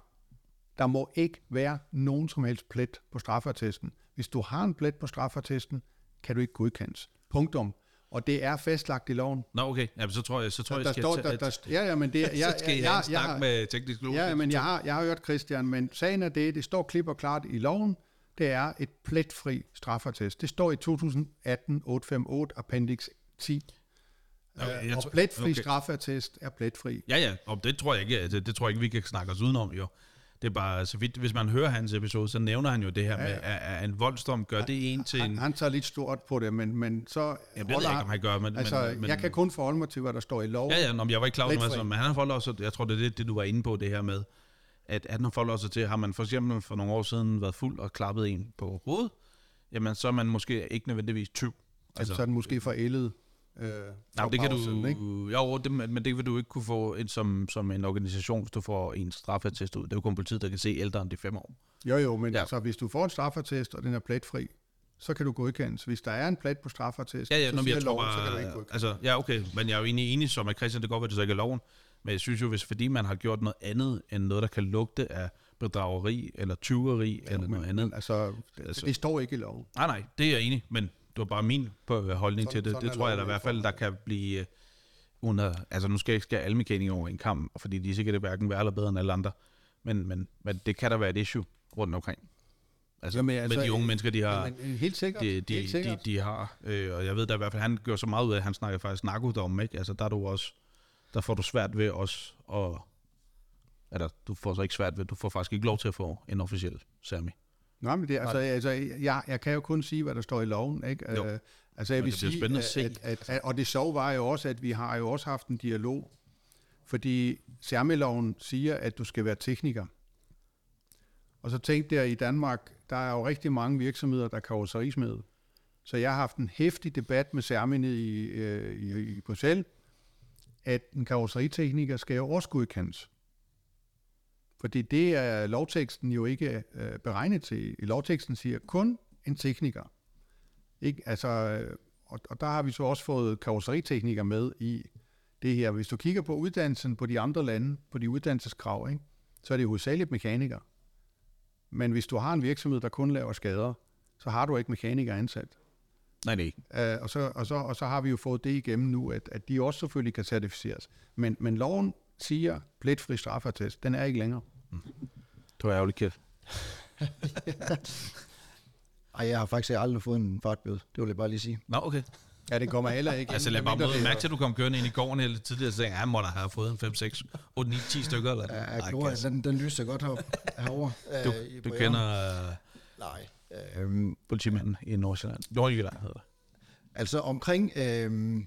Der må ikke være nogen som helst plet på straffeattesten. Hvis du har en plet på straffeattesten, kan du ikke godkendes. Punktum. Og det er fastlagt i loven. Nå okay, ja, så tror jeg, så tror der, jeg, der jeg skal tage... Der, der, ja, ja, men det... Jeg, så skal jeg, jeg, jeg snakke jeg, med teknisk lov. Ja, men jeg har, jeg har hørt Christian, men sagen er det, det står klip og klart i loven, det er et pletfri straffeattest. Det står i to tusind atten otte femoghalvfems appendix ti. Okay, jeg og pletfri okay. straffeattest er pletfri. Ja, ja, og det tror jeg ikke, altså, det tror jeg ikke, vi kan snakke os udenom, jo. Det er bare, så vidt, hvis man hører hans episode, så nævner han jo det her ja, ja. med, at en voldsdom gør han, det en til han, en... Han tager lidt stort på det, men, men så... Jeg ved holder, ikke, om han gør, men... Altså, men, men, jeg kan kun forholde mig til, hvad der står i lov. Ja, ja, nå, jeg var ikke klar over det, men han forholder også, jeg tror, det er det, det, du var inde på, det her med, at han forholder sig til, har man for eksempel for nogle år siden været fuld og klappet en på hovedet, jamen så er man måske ikke nødvendigvis tyv. Altså, så er den måske forældet. Øh, Nej, det kan du, ikke? Jo, det, men det vil du ikke kunne få en, som, som en organisation, hvis du får en straffertest ud. Det er jo kun politiet, der kan se ældre end de fem år. Jo, jo, men ja. Altså, hvis du får en straffertest, og den er pletfri, så kan du godkendes. Hvis der er en plet på straffertest, ja, ja, så siger loven, så kan du ikke godkendes. Altså, ja, okay, men jeg er jo egentlig enig som, at Christian, det går godt, at det så ikke er loven. Men jeg synes jo, hvis fordi man har gjort noget andet, end noget, der kan lugte af bedrageri, eller tyveri, ja, eller men, noget andet. Altså det, altså, det står ikke i loven. Nej, nej, det er jeg enig, men... Det var bare min holdning sådan, til det. Det tror jeg der i hvert fald, der kan blive under... Altså nu skal jeg ikke skære alle mekanikere over en kamp, fordi de er sikkert hverken værre eller bedre end alle andre. Men, men, men det kan der være et issue rundt omkring. Altså, jamen, altså, med de unge mennesker, de har, jamen, helt sikkert, de, de, helt sikkert. De, de har. Øh, og jeg ved da i hvert fald, han gør så meget ud af, at han snakker faktisk narkodom, ikke? Altså, der er du også, der får du svært ved også at, eller du får så ikke svært ved, du får faktisk ikke lov til at få en officiel sermi. Nej, men det, altså, altså jeg, jeg kan jo kun sige, hvad der står i loven, ikke? Jo. Altså, jeg vil det sige, at, at, at, at, at, og det sjove var jo også, at vi har jo også haft en dialog, fordi sermiloven siger, at du skal være tekniker. Og så tænkte jeg, i Danmark, der er jo rigtig mange virksomheder, der karrosserismed. Så jeg har haft en hæftig debat med sermine i, øh, i, i Bruxelles, at en karrosseritekniker skal jo overskudkendes. Fordi det er lovteksten jo ikke øh, beregnet til. I lovteksten siger kun en tekniker. Ikke? Altså, og, og der har vi så også fået karrosseritekniker med i det her. Hvis du kigger på uddannelsen på de andre lande, på de uddannelseskrav, ikke? Så er det jo hovedsageligt mekanikere. Men hvis du har en virksomhed, der kun laver skader, så har du ikke mekanikere ansat. Nej, det er ikke. Æh, og, så, og, så, og så har vi jo fået det igennem nu, at, at de også selvfølgelig kan certificeres. Men, men loven siger pletfri straffertest. Den er ikke længere. Mm. Det var ærgerligt, Kjeld. Ej, jeg har faktisk aldrig fået en fartbøde. Det vil jeg bare lige sige. Nå, okay. Ja, det kommer heller ikke. Altså, lad mig bare mærke til, at du kom kørende ind i gården eller tidligere, så tænkte jeg, at jeg må da have fået en fem, seks, otte, ni, ti stykker. Eller? Ja, jeg tror, at den, den lyser godt herovre. Du øh, bekender øh, nej. Øh, politimanden i Nordsjælland. Nordjylland hedder det. Altså omkring, øh,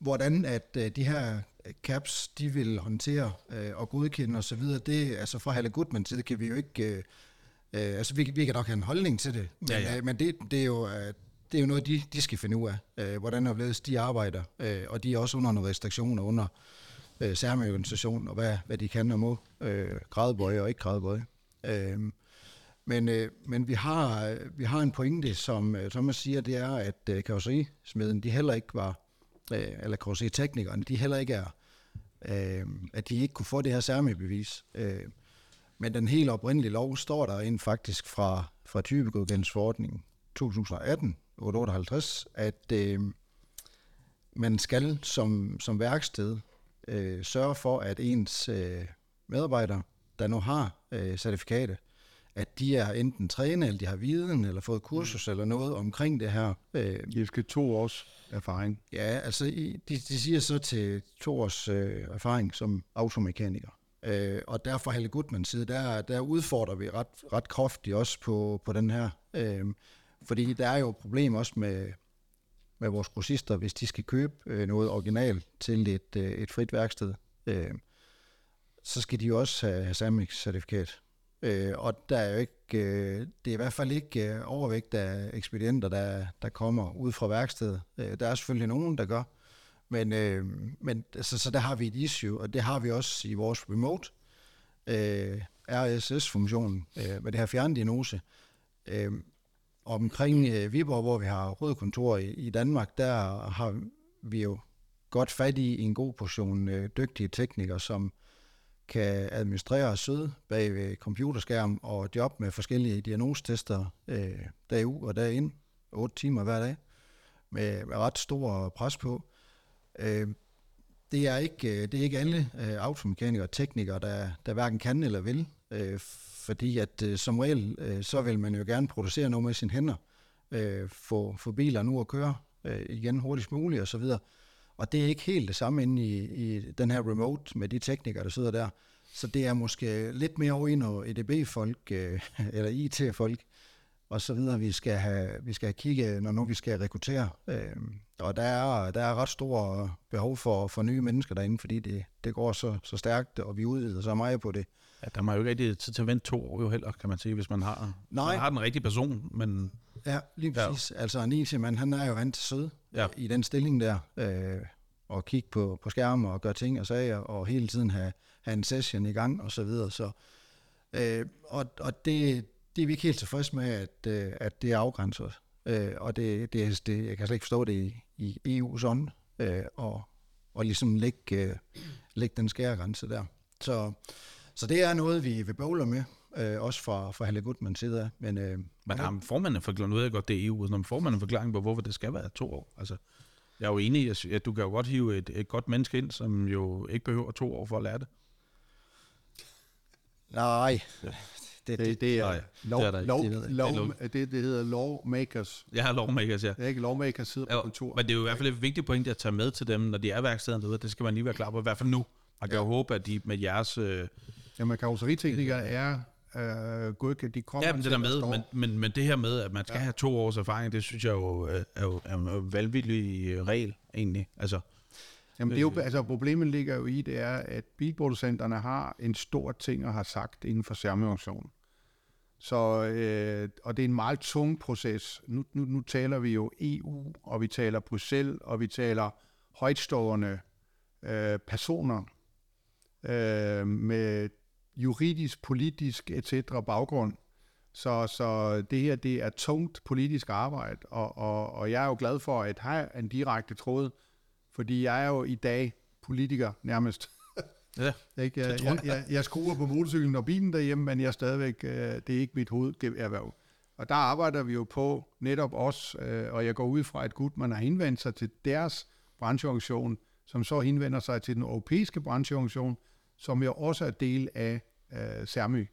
hvordan at øh, de her caps, de vil håndtere øh, og godkende osv., det altså fra Hella Gutmann side, kan vi jo ikke... Øh, øh, altså, vi, vi kan nok have en holdning til det, men, ja, ja. Øh, men det, det er jo... Øh, Det er jo noget, de, de skal finde ud af, øh, hvordan overledes de arbejder, øh, og de er også under nogle restriktioner, under øh, sermiorganisationen, og hvad, hvad de kan og må, øh, gradbøje og ikke gradbøje. Øh, men øh, men vi, har, vi har en pointe, som Thomas siger, det er, at øh, karrosserismeden, de heller ikke var, øh, eller karrosseriteknikerne, de heller ikke er, øh, at de ikke kunne få det her sermibevis. Øh, men den helt oprindelige lov står der ind faktisk fra, fra typegodkendelsesforordningen tyve atten otte hundrede otteoghalvtreds, at øh, man skal som, som værksted øh, sørge for, at ens øh, medarbejdere, der nu har øh, certifikatet, at de er enten trænet, eller de har viden, eller fået kursus, mm. eller noget omkring det her. Øh, de skal to års erfaring. Ja, altså i, de, de siger så til to års øh, erfaring som automekaniker. Øh, og derfor Helle Gutmanns side, der, der udfordrer vi ret, ret kraftigt også på, på den her... Øh, Fordi der er jo et problem også med, med vores grossister, hvis de skal købe øh, noget original til et, øh, et frit værksted, øh, så skal de jo også have, have sermi-certifikat. Øh, og der er jo ikke, øh, det er i hvert fald ikke øh, overvægt af ekspedienter, der, der kommer ud fra værkstedet. Øh, der er selvfølgelig nogen, der gør, men, øh, men altså, så der har vi et issue, og det har vi også i vores remote øh, R S S-funktion øh, med det her fjerndiagnose. Øh, Omkring øh, Viborg, hvor vi har hovedkontor i, i Danmark, der har vi jo godt fat i en god portion øh, dygtige teknikere, som kan administrere og sidde bag ved computerskærm og job med forskellige diagnosetester øh, derude og derind, otte timer hver dag, med, med ret stor pres på. Øh, det, er ikke, det er ikke alle øh, automekanikere og teknikere, der, der hverken kan eller vil, øh, fordi at øh, som regel, øh, så vil man jo gerne producere noget med sine hænder, øh, få, få biler nu at køre øh, igen hurtigst muligt og så videre. Og det er ikke helt det samme inde i, i den her remote med de teknikere, der sidder der. Så det er måske lidt mere over i noget E D B-folk øh, eller I T-folk og så videre, vi skal have, vi skal have kigge, når nu vi skal rekruttere. Øh, og der er, der er ret stort behov for, for nye mennesker derinde, fordi det, det går så, så stærkt, og vi udvider så meget på det. Ja, der må jo ikke rigtig tid til at vente to år jo heller, kan man sige, hvis man har, man har den rigtige person. Men ja, lige præcis. Ja. Altså en I T-mand, han er jo vant til sød ja. i den stilling der, øh, og kigge på, på skærmen og gøre ting og sager, og hele tiden have, have en session i gang og så videre. Så, øh, og, og det, det er vi ikke helt tilfredse med, at, øh, at det er afgrænset. Øh, og det, det, det, jeg kan slet ikke forstå det i, i E U's ånd, øh, og, og ligesom lægge, øh, lægge den skærgrænse der. Så... Så det er noget, vi, vi bøvler med, øh, også fra, fra Helle Gutmanns side af. Men, øh, men har formanden forklaret, nu ved jeg godt, det er E U, når formanden forklaring på, hvorfor det skal være to år. Altså, jeg er jo enig i, at du kan jo godt hive et, et godt menneske ind, som jo ikke behøver to år for at lære det. Nej, det, det, det er, lov, det er der ikke. Lov, det, lov, det, det hedder lawmakers. Ja, lawmakers, ja. Det er ikke lawmakers sidder på kontoret. Men det er jo i hvert fald et vigtigt point at tage med til dem, når de er værkstederne derude. Det skal man lige være klar på, i hvert fald nu. Man kan ja. jo håbe, at de med jeres... Øh, Jamen, karrosseriteknikere er... Øh, godkendt, de kommer ja, men det der med, men, men, men det her med, at man skal ja. have to års erfaring, det synes jeg jo er, er, er en valgvillig regel, egentlig. Altså, Jamen, det er jo, altså, problemet ligger jo i, det er, at bilproducenterne har en stor ting at have sagt inden for sermiorganisationen. Så, øh, og det er en meget tung proces. Nu, nu, nu taler vi jo E U, og vi taler Bruxelles, og vi taler højtstående øh, personer øh, med juridisk, politisk, et cetera baggrund. Så, så det her, det er tungt politisk arbejde, og, og, og jeg er jo glad for, at have en direkte tråd, fordi jeg er jo i dag politiker nærmest. Ja, jeg, jeg, jeg, jeg, jeg skruer på motorcyklen og bilen derhjemme, men jeg er stadigvæk, det er ikke mit hovederhverv. Og der arbejder vi jo på netop os, og jeg går ud fra, at Gutmann har henvendt sig til deres brancheorganisation, som så henvender sig til den europæiske brancheorganisation, som jo også er del af øh, SERMI.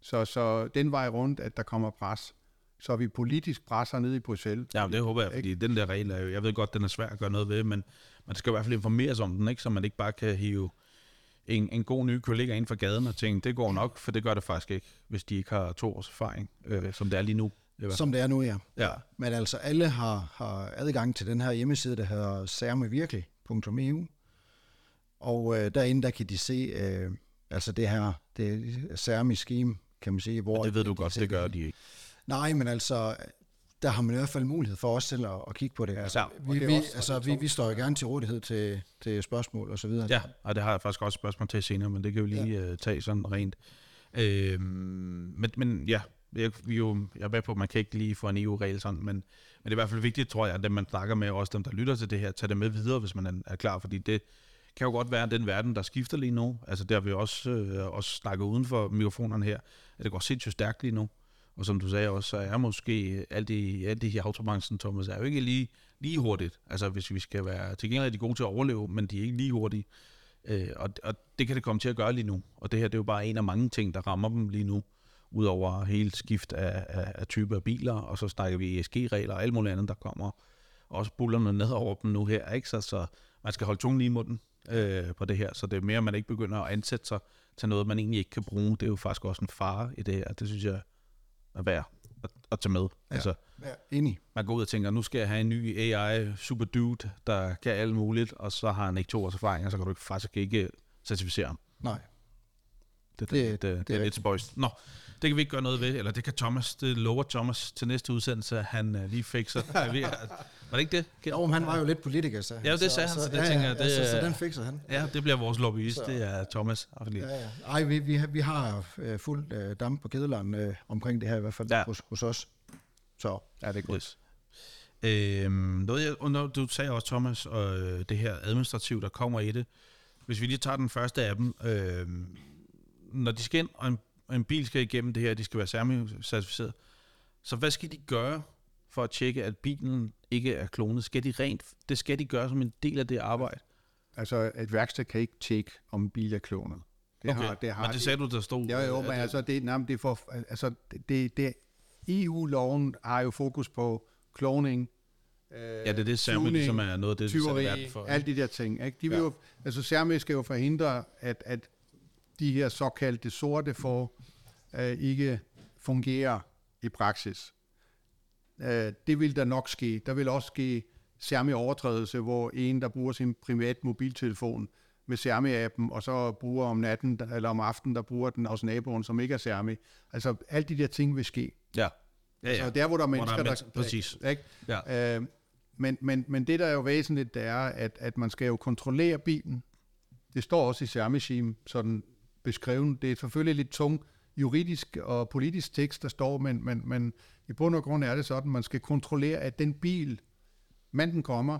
Så, så den vej rundt, at der kommer pres. Så vi politisk presser ned i Bruxelles. Ja, det håber jeg, fordi den der regel er jo, jeg ved godt, den er svær at gøre noget ved, men man skal i hvert fald informeres om den, ikke? Så man ikke bare kan hive en, en god ny kollega ind fra gaden og tænke, det går nok, for det gør det faktisk ikke, hvis de ikke har to års erfaring, øh, som det er lige nu. Det som det er nu, ja. ja. Men altså, alle har, har adgang til den her hjemmeside, der hedder sermi virkelig punktum e u. Og øh, derinde, der kan de se, øh, altså det her, det SERMI-scheme, kan man sige. Hvor det ved du de godt, det gør de ikke. Nej, men altså, der har man i hvert fald mulighed for os til at, at kigge på det. Ja, altså, vi, det vi, også, altså, vi, vi står jo gerne til rådighed til, til spørgsmål og så videre. Ja, og det har jeg faktisk også spørgsmål til senere, men det kan vi lige ja. uh, tage sådan rent. Øh, men, men ja, jeg, vi jo, jeg er med på, at man kan ikke lige få en E U-regel sådan, men, men det er i hvert fald vigtigt, tror jeg, at dem, man snakker med, også dem, der lytter til det her, tager det med videre, hvis man er klar, fordi det kan jo godt være, at den verden, der skifter lige nu, altså der har vi også, øh, også snakket uden for mikrofonerne her, at det går sindssygt stærkt lige nu. Og som du sagde også, så er måske alt det, alt det her autobranchen, Thomas, er jo ikke lige, lige hurtigt. Altså hvis vi skal være til gengæld, er de gode til at overleve, men de er ikke lige hurtige. Øh, og, og det kan det komme til at gøre lige nu. Og det her, det er jo bare en af mange ting, der rammer dem lige nu, udover hele skift af, af, af typer af biler, og så snakker vi E S G-regler og alt muligt andet, der kommer. Også bullerne ned over dem nu her, ikke? Så, så man skal holde tungen lige i munden Øh, på det her, så det er mere, at man ikke begynder at ansætte sig til noget, man egentlig ikke kan bruge. Det er jo faktisk også en fare i det her, det synes jeg er værd at, at tage med. Ja, altså, ja, enig. Man går ud og tænker, nu skal jeg have en ny A I super dude, der kan alt muligt, og så har han ikke to års erfaring, og så kan du faktisk ikke certificere ham. Nej. Det, det, det, det, det, det er lidt spøjst. Nå, det kan vi ikke gøre noget ved, eller det kan Thomas, det lover Thomas til næste udsendelse, han uh, lige fikser. Var det ikke det? Jo, han var jo lidt politiker, så. Ja, det sagde så, han, så, så det ja, tænker jeg. Ja, det, så, så den fikser han. Ja, det bliver vores lobbyist, så. Det er Thomas. Ja, ja. Ej, vi, vi, vi har uh, fuld uh, damp på kedeleren uh, omkring det her, i hvert fald ja. hos, hos os. Så ja, det er godt. Øhm, noget, jeg, du sagde også, Thomas, og øh, det her administrativ, der kommer i det. Hvis vi lige tager den første af dem... Øh, når de skal ind, og en, en bil skal igennem det her, de skal være SERMI-certificeret, så hvad skal de gøre for at tjekke, at bilen ikke er klonet? Skal de rent, det skal de gøre som en del af det arbejde. Altså, et værksted kan ikke tjekke, om en bil er klonet. Det okay, har, det har men det sagde de, du, der stod. Ja, jo, men altså, det, nej, det for, altså det, det, E U-loven har jo fokus på kloning, øh, ja, det er det SERMI, ligesom er noget af det, tyveri, det er for. Alle de der ting. Ikke? De vil ja. jo, altså, SERMI skal jo forhindre, at, at de her såkaldte sorte får øh, ikke fungerer i praksis. Øh, det vil der nok ske. Der vil også ske SERMI overtrædelse, hvor en, der bruger sin privat mobiltelefon med SERMI-appen, og så bruger om natten eller om aftenen, der bruger den hos naboen, som ikke er SERMI. Altså, alle de der ting vil ske. Ja. Ja, ja. Så der, hvor der er mennesker, hvor der... Er mennesker, der præcis. Ikke? Ja. Øh, men, men, men det, der er jo væsentligt, det er, at, at man skal jo kontrollere bilen. Det står også i SERMI-scheme, sådan beskrevet. Det er selvfølgelig lidt tung juridisk og politisk tekst, der står, men, men, men i bund og grund er det sådan, at man skal kontrollere, at den bil, manden kommer,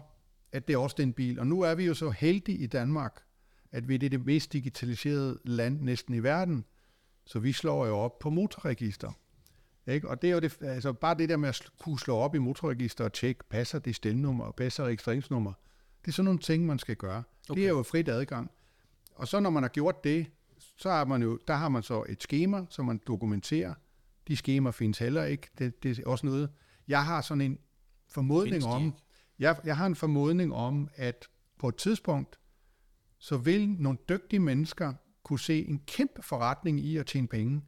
at det er også den bil. Og nu er vi jo så heldige i Danmark, at vi er det, det mest digitaliserede land næsten i verden, så vi slår jo op på motorregister. Ikke? Og det er jo det, altså bare det der med at kunne slå op i motorregister og tjekke, passer det stelnummer og passer registreringsnummer. Det er sådan nogle ting, man skal gøre. Okay. Det er jo frit adgang. Og så når man har gjort det, så har man jo, der har man så et skema, som man dokumenterer. De skemaer findes heller ikke. Det, det er også noget. Jeg har sådan en formodning om, jeg, jeg har en formodning om, at på et tidspunkt, så vil nogle dygtige mennesker kunne se en kæmpe forretning i at tjene penge,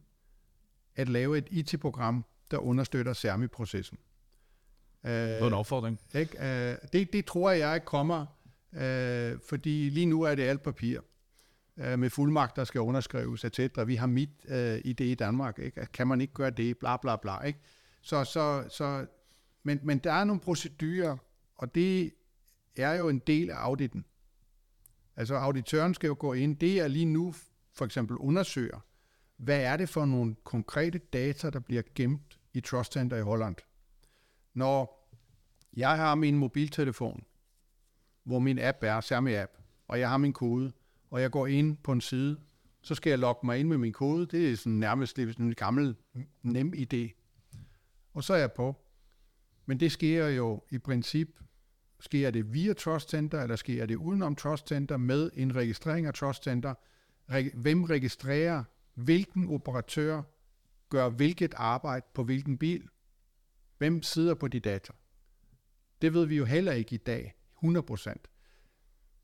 at lave et I T-program, der understøtter SERMI-processen. Det er en opfordring. Ikke? Det, det tror jeg ikke kommer, fordi lige nu er det alt papir med fuldmagt, der skal underskrives, et cetera. Vi har mit i det i Danmark. Ikke? Kan man ikke gøre det? Bla, bla, bla. Ikke? Så, så, så, men, men der er nogle procedurer, og det er jo en del af auditen. Altså auditøren skal jo gå ind. Det er lige nu for eksempel undersøger, hvad er det for nogle konkrete data, der bliver gemt i Trust Center i Holland. Når jeg har min mobiltelefon, hvor min app er, SERMI-app, og jeg har min kode, og jeg går ind på en side, så skal jeg logge mig ind med min kode. Det er sådan nærmest en gammel nem idé. Og så er jeg på. Men det sker jo i princip, sker det via Trust Center, eller sker det udenom Trust Center med en registrering af Trust Center. Hvem registrerer, hvilken operatør gør hvilket arbejde på hvilken bil? Hvem sidder på de data? Det ved vi jo heller ikke i dag, hundrede procent.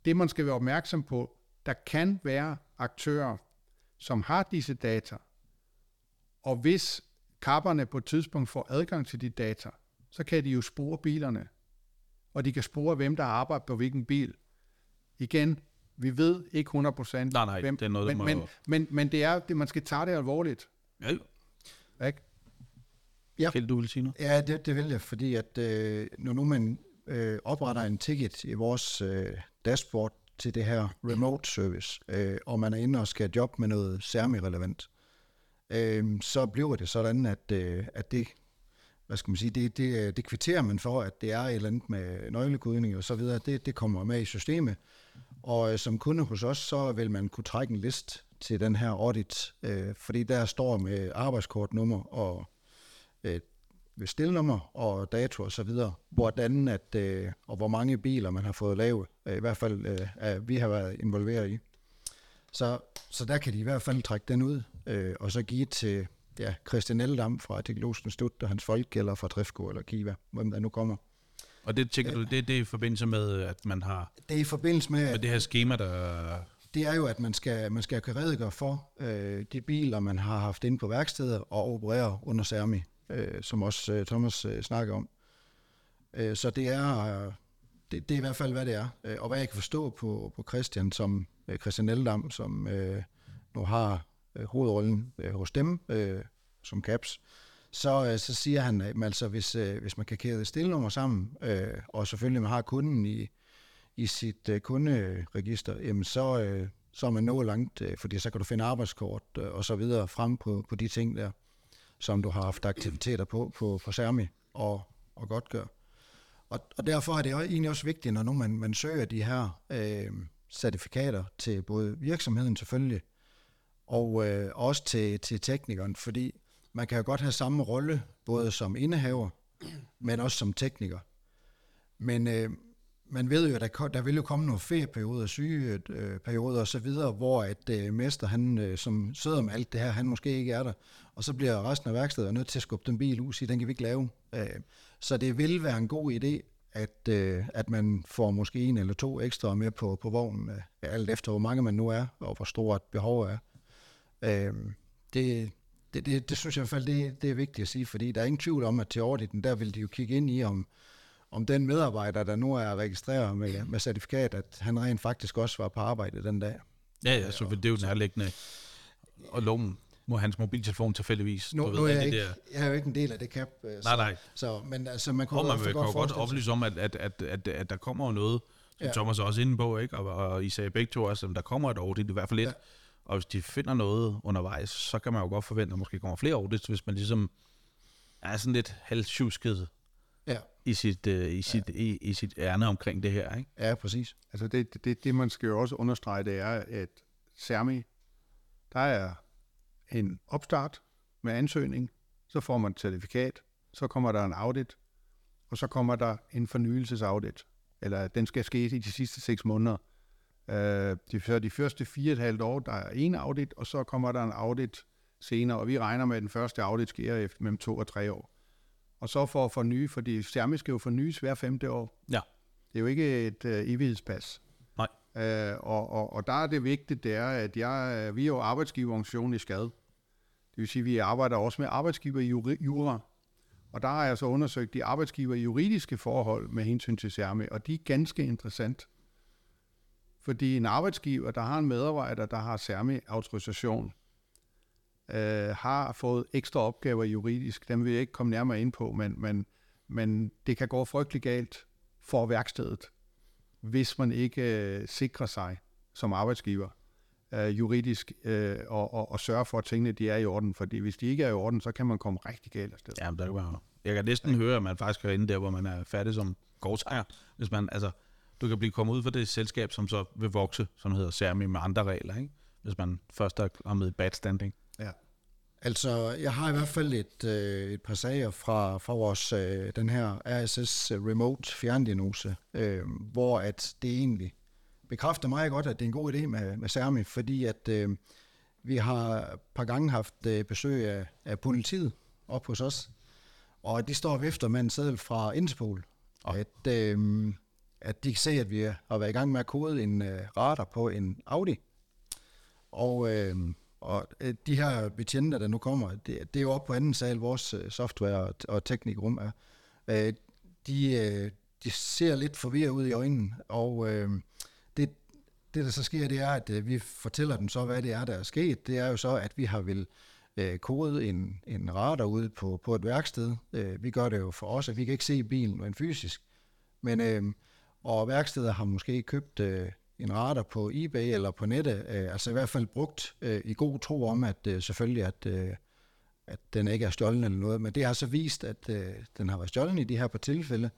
Det man skal være opmærksom på, der kan være aktører, som har disse data, og hvis kapperne på et tidspunkt får adgang til de data, så kan de jo spore bilerne, og de kan spore, hvem der arbejder på hvilken bil. Igen, vi ved ikke hundrede procent. Nej, nej, hvem, det er noget, men, man... Men, men, men det er, man skal tage det alvorligt. Ja, jo. Ikke? Ja. Vil du vil sige noget? Ja, det, det vil jeg, fordi at øh, når nu man øh, opretter en ticket i vores øh, dashboard til det her remote service, øh, og man er inde og skal have job med noget SERMI-relevant, øh, så bliver det sådan, at, øh, at det, hvad skal man sige, det, det, det kvitterer man for, at det er et eller andet med nøglekodning og så videre, det, det kommer med i systemet, og øh, som kunde hos os, så vil man kunne trække en liste til den her audit, øh, fordi der står med arbejdskortnummer og ved stilnummer og dato og så videre, hvordan at, øh, og hvor mange biler man har fået lavet, i hvert fald øh, at vi har været involveret i. Så, så der kan de i hvert fald trække den ud, øh, og så give til ja, Christian Eldam fra Teknologisk Institut og hans folk, eller fra Trefco eller Kiwa, hvem der nu kommer. Og det tænker du, det, det er i forbindelse med, at man har... Det er i forbindelse med... Med det her schema, der... Det er jo, at man skal, man skal kunne redegøre for øh, de biler, man har haft inde på værkstedet og opererer under SERMI. Øh, som også øh, Thomas øh, snakker om. Øh, så det er, øh, det, det er i hvert fald, hvad det er. Øh, og hvad jeg kan forstå på, på Christian, som øh, Christian Eldam, som øh, nu har øh, hovedrollen øh, hos dem, øh, som Caps, så, øh, så siger han, at altså, hvis, øh, hvis man kan kæde stillenummer sammen, øh, og selvfølgelig man har kunden i, i sit øh, kunderegister, jamen, så, øh, så er man nået langt, øh, fordi så kan du finde arbejdskort øh, og så videre frem på, på de ting der, som du har haft aktiviteter på, på, på SERMI og, og godtgør. Og, og derfor er det egentlig også vigtigt, når nu man, man søger de her øh, certifikater til både virksomheden selvfølgelig, og øh, også til, til teknikeren, fordi man kan jo godt have samme rolle, både som indehaver, men også som tekniker. Men øh, man ved jo, at der, der vil jo komme nogle ferieperioder, sygeperioder og så videre, hvor at øh, mester, han øh, som sidder med alt det her, han måske ikke er der, og så bliver resten af værkstedet nødt til at skubbe den bil ud, sige, den kan vi ikke lave. Øh, så det vil være en god idé, at, øh, at man får måske en eller to ekstra med på, på vognen, øh, alt efter hvor mange man nu er, og hvor stort behovet er. Øh, det, det, det, det synes jeg i hvert fald, det, det er vigtigt at sige, fordi der er ingen tvivl om, at til auditen, der vil de jo kigge ind i, om om den medarbejder, der nu er registreret med, med certifikat, at han rent faktisk også var på arbejde den dag. Ja, ja, så det er jo den herliggende. Og lommen mod hans mobiltelefon tilfældigvis. Nu, nu ved, er jeg, ikke, der. Jeg er jo ikke en del af det, Cap. Så, nej, nej. Så, men altså, man kunne og man godt, godt, godt oplyse om, at, at, at, at, at der kommer noget, som ja. Thomas også inde på, ikke? Og, og I sagde begge to også, at der kommer et audit, i hvert fald et. Ja. Og hvis de finder noget undervejs, så kan man jo godt forvente, at måske kommer flere audits, hvis man ligesom er sådan lidt halvsjusket. Ja. I sit, øh, i, sit, ja. i, i sit ærne omkring det her, ikke? Ja, præcis. Altså det, det, det man skal jo også understrege, det er, at SERMI, der er en opstart med ansøgning, så får man et certifikat, så kommer der en audit, og så kommer der en fornyelsesaudit, eller den skal ske i de sidste seks måneder. De, så de første fire et halvt år, der er en audit, og så kommer der en audit senere, og vi regner med, at den første audit sker efter mellem to og tre år. Og så for at forny, fordi SERMI skal jo fornyes hver femte år. Ja. Det er jo ikke et øh, evighedspas. Nej. Øh, og, og, og der er det vigtigt, det er, at jeg, vi er jo arbejdsgiverorganisationen i SKAD. Det vil sige, at vi arbejder også med arbejdsgiver i jura. Og der har jeg så undersøgt de arbejdsgiver i juridiske forhold med hensyn til SERMI, og de er ganske interessant. Fordi en arbejdsgiver, der har en medarbejder, der har SERMI-autorisation, øh, har fået ekstra opgaver juridisk. Dem vil jeg ikke komme nærmere ind på, men, men, men det kan gå frygtelig galt for værkstedet, hvis man ikke øh, sikrer sig som arbejdsgiver øh, juridisk øh, og, og, og sørger for, at tingene de er i orden. Fordi hvis de ikke er i orden, så kan man komme rigtig galt afsted. Jamen, der er jo. Jeg kan næsten ja. høre, at man faktisk hører inde der, hvor man er færdig som gårdsejer. Hvis man, altså... Du kan blive kommet ud for det selskab, som så vil vokse, som hedder SERMI med andre regler, ikke? Hvis man først er med i bad standing. Ja. Altså, jeg har i hvert fald et, øh, et par sager fra, fra vores, øh, den her R S S remote fjerndiagnose, øh, hvor at det egentlig bekræfter mig godt, at det er en god idé med, med SERMI, fordi at øh, vi har et par gange haft øh, besøg af, af politiet op hos os, og de står efter med en seddel fra Interpol, oh. at... Øh, at de kan se, at vi har været i gang med at kode en øh, radar på en Audi. Og, øh, og de her betjente, der nu kommer, det, det er jo oppe på anden sal, vores software- og, og teknikrum er. Øh, de, øh, de ser lidt forvirret ud i øjnene, og øh, det, det, der så sker, det er, at øh, vi fortæller dem så, hvad det er, der er sket. Det er jo så, at vi har vel øh, kodet en, en radar ude på, på et værksted. Øh, vi gør det jo for os, at vi kan ikke se bilen, men fysisk. Men... Øh, Og værksteder har måske købt øh, en radar på eBay eller på nettet, øh, altså i hvert fald brugt øh, i god tro om, at øh, selvfølgelig, at, øh, at den ikke er stjålen eller noget. Men det har så vist, at øh, den har været stjålen i de her par tilfælde.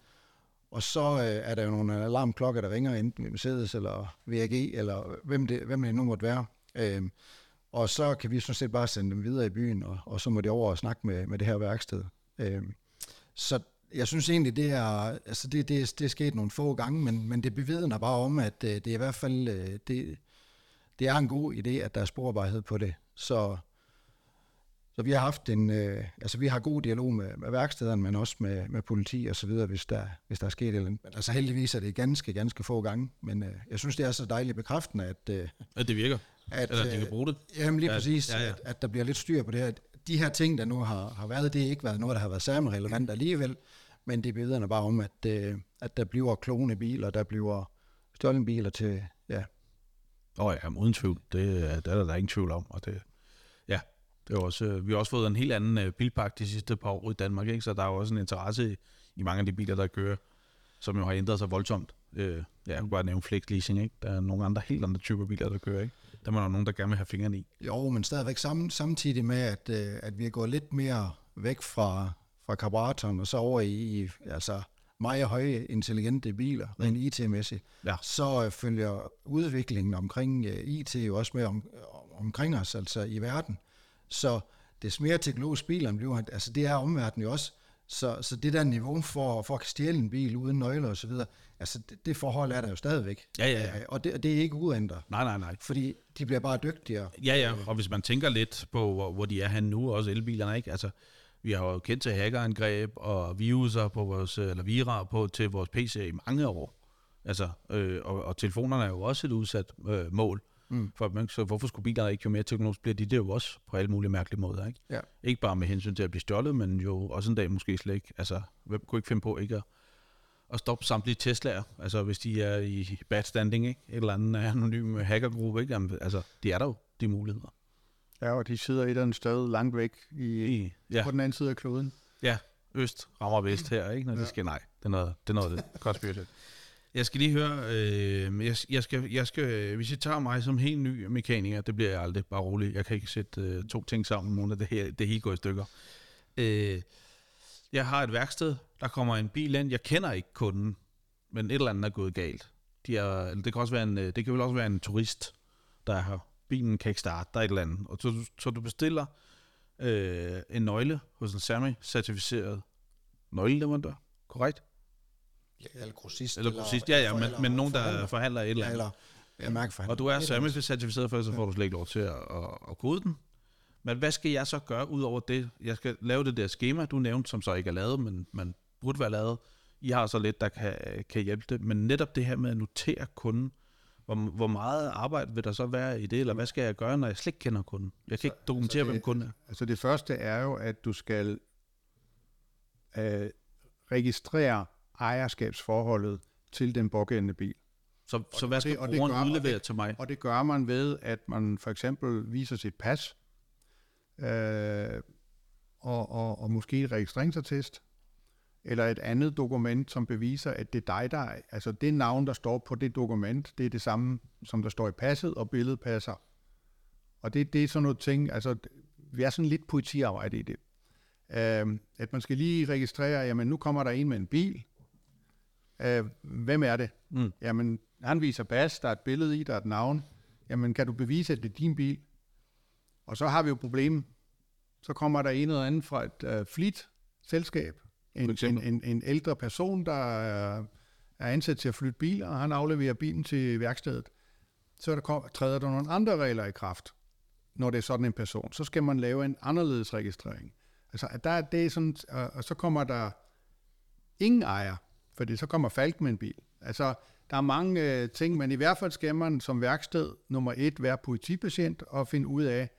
Og så øh, er der jo nogle alarmklokker, der ringer enten ved Mercedes eller V A G, eller hvem det, hvem det nu måtte være. Øh, og så kan vi sådan set bare sende dem videre i byen, og, og så må de over og snakke med, med det her værksted. Øh, så... Jeg synes egentlig, det er, altså det, det, det er sket nogle få gange, men, men det bevidner bare om, at det er i hvert fald det, det er en god idé, at der er sporbarhed på det. Så, så vi har haft en, øh, altså vi har god dialog med, med værkstederne, men også med, med politi og så videre, hvis der, hvis der er sket et eller andet. Altså heldigvis er det ganske, ganske få gange, men øh, jeg synes, det er så dejligt bekræftende, at... Øh, at det virker, at, eller at de kan bruge det. Jamen lige ja, præcis, ja, ja. At, at der bliver lidt styr på det her. De her ting, der nu har, har været, det har ikke været noget, der har været særlig relevant alligevel, men det bevidner bare om, at, øh, at der bliver klone biler, der bliver stjålne biler til, ja. Åh oh ja, uden tvivl, det, det er der, der er ingen tvivl om, og det, ja, det er også, vi har også fået en helt anden bilpark de sidste par år i Danmark, ikke? Så der er jo også en interesse i, i mange af de biler, der kører, som jo har ændret sig voldsomt. Øh, ja, jeg kunne bare nævne flex leasing, ikke? Der er nogle andre, helt andre typer biler, der kører, ikke? Der må der nogen, der gerne vil have fingrene i. Jo, men stadigvæk sam, samtidig med, at, øh, at vi er gået lidt mere væk fra, fra karburatoren og så over i, i altså, meget høje, intelligente biler, mm. rent I T-mæssigt. Ja. Så øh, følger udviklingen omkring øh, I T jo også med om, om, omkring os, altså i verden. Så det mere teknologisk bilerne bliver, altså det er omverdenen jo også. Så, så det der niveau for, for at stjæle en bil uden nøgler og så videre, altså det, det forhold er der jo stadigvæk. Ja, ja, ja. Og det, det er ikke uændret. Nej, nej, nej. Fordi de bliver bare dygtigere. Ja, ja, og hvis man tænker lidt på, hvor, hvor de er henne nu, også elbilerne, ikke? Altså, vi har jo kendt til hackerangreb og viruser på vores, eller vira på, til vores P C i mange år. Altså, øh, og, og telefonerne er jo også et udsat øh, mål. Mm. For, så hvorfor skulle bilerne ikke, jo mere teknologisk bliver de det jo også på alle mulige mærkelige måder, ikke? Ja. Ikke bare med hensyn til at blive stjålet, men jo også en dag måske slet ikke. Altså, hvem kunne ikke finde på ikke at, at stoppe samtlige Tesla'er? Altså, hvis de er i bad standing, ikke? Et eller andet anonym hackergruppe, ikke? Jamen, altså, de er der jo, de muligheder. Ja, og de sidder et eller andet sted langt væk i, I ja. på den anden side af kloden. Ja, øst rammer vest her, ikke? Når ja. det sker, nej. Det er noget, det er noget, det er godt. Jeg skal lige høre, øh, jeg, jeg skal, jeg skal, hvis I tager mig som helt ny mekaniker, det bliver jeg aldrig, bare rolig. Jeg kan ikke sætte øh, to ting sammen, måneder, det, her, det hele går i stykker. Øh, jeg har et værksted, der kommer en bil ind, jeg kender ikke kunden, men et eller andet er gået galt. De er, det, kan også være en, det kan vel også være en turist, der er her. Bilen kan ikke starte, der er et eller andet. Og så, så du bestiller øh, en nøgle hos en SERMI-certificeret nøgleleverandør, korrekt? Ja, eller grossist. Eller grossist, ja, ja, men, men nogen, der forhandler et eller andet. ja. mærkeforhandler. Og du er sermi-certificeret, for så får du slet ikke lov til at, at kode den. Men hvad skal jeg så gøre ud over det? Jeg skal lave det der schema, du nævnte, som så ikke er lavet, men man burde være lavet. I har så lidt, der kan, kan hjælpe det. Men netop det her med at notere kunden, hvor, hvor meget arbejde vil der så være i det, eller hvad skal jeg gøre, når jeg slet ikke kender kunden? Jeg kan ikke dokumentere, altså det, hvem kunden er. Altså det første er jo, at du skal øh, registrere ejerskabsforholdet til den pågældende bil. Så, og så hvad skal det, brugeren det udlevere man, til mig? Og det gør man ved, at man for eksempel viser sit pas, øh, og, og, og måske et registreringsattest, eller et andet dokument, som beviser, at det er dig, der er. Altså det navn, der står på det dokument, det er det samme, som der står i passet, og billedet passer. Og det, det er sådan noget ting, altså vi er sådan lidt politiarbejde i det. Øh, at man skal lige registrere, jamen nu kommer der en med en bil, øh, hvem er det? Mm. Jamen han viser pas, der er et billede i, der er et navn, jamen kan du bevise, at det er din bil? Og så har vi jo problemet, så kommer der en eller anden fra et øh, fleet-selskab, En, en, en, en ældre person, der er ansat til at flytte biler, og han afleverer bilen til værkstedet, så der kom, træder der nogle andre regler i kraft, når det er sådan en person. Så skal man lave en anderledes registrering. Altså, der er det sådan, og så kommer der ingen ejer, fordi så kommer Falk med en bil. Altså, der er mange øh, ting, men i hvert fald skal man som værksted nummer et være politibetjent og finde ud af,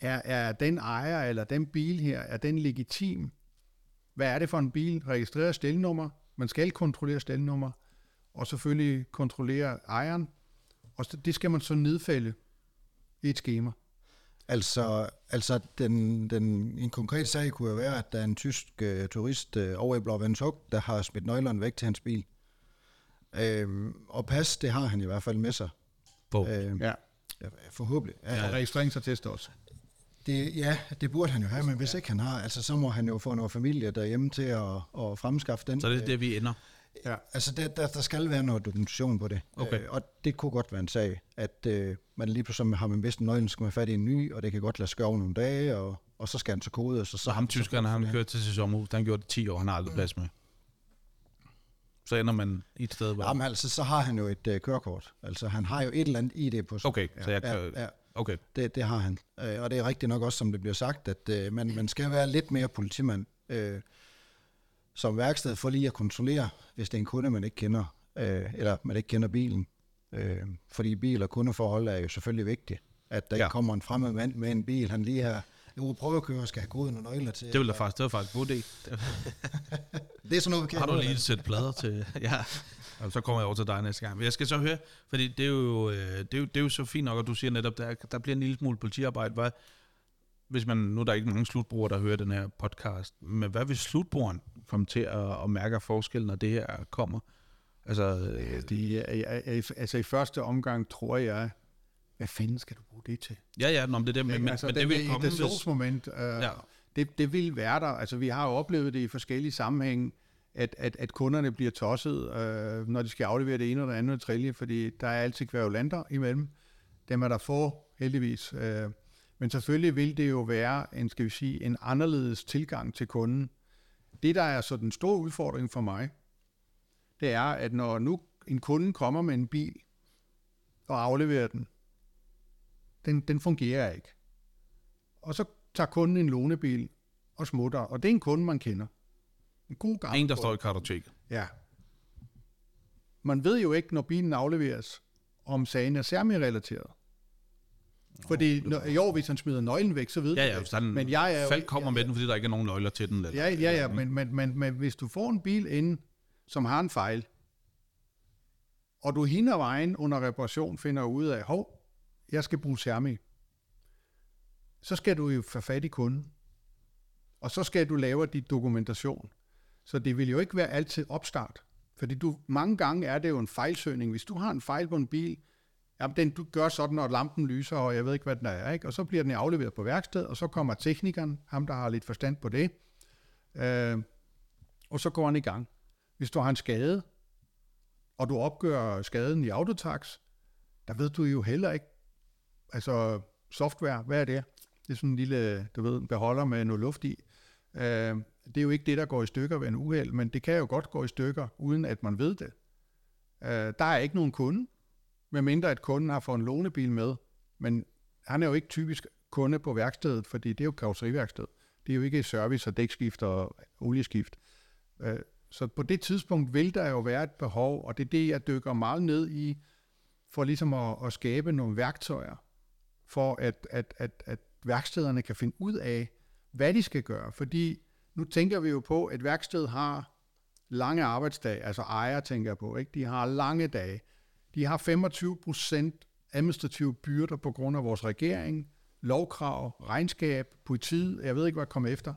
er, er den ejer eller den bil her, er den legitim? Hvad er det for en bil? Registrerer stelnummer. Man skal kontrollere stelnummer. Og selvfølgelig kontrollere ejeren. Og det skal man så nedfælde i et skema. Altså, altså den, den, en konkret sag kunne jo være, at der er en tysk øh, turist øh, over i Blåvandshuk, der har smidt nøglerne væk til hans bil. Øh, og pas, det har han i hvert fald med sig. Øh, ja. Forhåbentlig. Ja, ja. Og registreringsattest også. Det, ja, det burde han jo have, men hvis ikke han har, altså, så må han jo få noget familie derhjemme til at, at fremskaffe den. Så det er det, vi ender? Ja, altså der, der, der skal være noget dokumentation på det, okay. øh, og det kunne godt være en sag, at øh, man lige pludselig har man bedst nøglen, skal man fat i en ny, og det kan godt lade skove nogle dage, og, og så skal han så kode. Og så, så ham tyskerne har han kørt til sit sommerhus, han gjorde det ti år, han har aldrig plads med. Så ender man et sted, hvor... Jamen altså, så har han jo et øh, kørekort, altså han har jo et eller andet I D på sig. Okay, ja, så jeg kan... Ja, ja. Okay. Det, det har han. Øh, og det er rigtigt nok også, som det bliver sagt, at øh, man, man skal være lidt mere politimand øh, som værksted for lige at kontrollere, hvis det er en kunde, man ikke kender, øh, eller man ikke kender bilen. Øh, fordi bil- og kundeforhold er jo selvfølgelig vigtigt, at der ja. ikke kommer en fremmed mand med en bil, han lige har jo prøvekører, skal have koden og nøgler til. Det vil da faktisk, det var faktisk god idé. Det er sådan noget, vi kan. Har du lige et sæt plader til? Ja. Så kommer jeg over til dig næste gang. Men jeg skal så høre, fordi det er jo, det er jo, det er jo så fint nok, og du siger netop, der, der bliver en lille smule politiarbejde. Hvad, hvis man, nu er der ikke nogen slutbrugere, der hører den her podcast, men hvad hvis slutbrugeren kommer til at, at mærke forskellen, når det her kommer? Altså, ja, det, altså i første omgang tror jeg, hvad fanden skal du bruge det til? Ja, ja, nå, men det der, men, altså, men det vil komme. Det slutmoment, øh, ja. det, det vil være der. Altså vi har jo oplevet det i forskellige sammenhænge, At, at, at kunderne bliver tosset, øh, når de skal aflevere det ene eller det andet trilje, fordi der er altid kværulanter imellem. Dem er der få, heldigvis. Øh, men selvfølgelig vil det jo være en, skal vi sige, en anderledes tilgang til kunden. Det, der er så den store udfordring for mig, det er, at når nu en kunde kommer med en bil og afleverer den, den, den fungerer ikke. Og så tager kunden en lånebil og smutter, og det er en kunde, man kender. En, en der står i kartoteket. Ja. Man ved jo ikke, når bilen afleveres, om sagen er sermi-relateret. Oh, fordi når, jo, hvis han smider nøglen væk, så ved ja, ja, du det. Men jeg er Falk kommer ja, med den, fordi der ikke er nogen nøgler til den. Eller, ja, ja, ja, men, men, men, men hvis du får en bil ind, som har en fejl, og du hinder vejen under reparation, finder ud af, hov, jeg skal bruge sermi, så skal du jo få fat i kunden. Og så skal du lave dit dokumentation. Så det vil jo ikke være altid opstart. Fordi du, mange gange er det jo en fejlsøgning. Hvis du har en fejl på en bil, jamen den, du gør sådan, når lampen lyser, og jeg ved ikke, hvad den er, ikke? Og så bliver den afleveret på værksted, og så kommer teknikeren, ham der har lidt forstand på det, øh, og så går han i gang. Hvis du har en skade, og du opgør skaden i Autotax, der ved du jo heller ikke, altså software, hvad er det? Det er sådan en lille, du ved, en beholder med noget luft i. Øh, det er jo ikke det, der går i stykker ved en uheld, men det kan jo godt gå i stykker, uden at man ved det. Øh, der er ikke nogen kunde. medmindre at kunden har fået en lånebil med, men han er jo ikke typisk kunde på værkstedet, fordi det er jo karrosseriværksted. Det er jo ikke service og dækskift og olieskift. Så på det tidspunkt vil der jo være et behov, og det er det, jeg dykker meget ned i, for ligesom at, at skabe nogle værktøjer, for at, at, at, at værkstederne kan finde ud af, hvad de skal gøre. Fordi nu tænker vi jo på, at værksted har lange arbejdsdage, altså ejer tænker på, ikke? De har lange dage. De har femogtyve procent administrative byrder på grund af vores regering, lovkrav, regnskab, politi, jeg ved ikke, hvad kommer efter.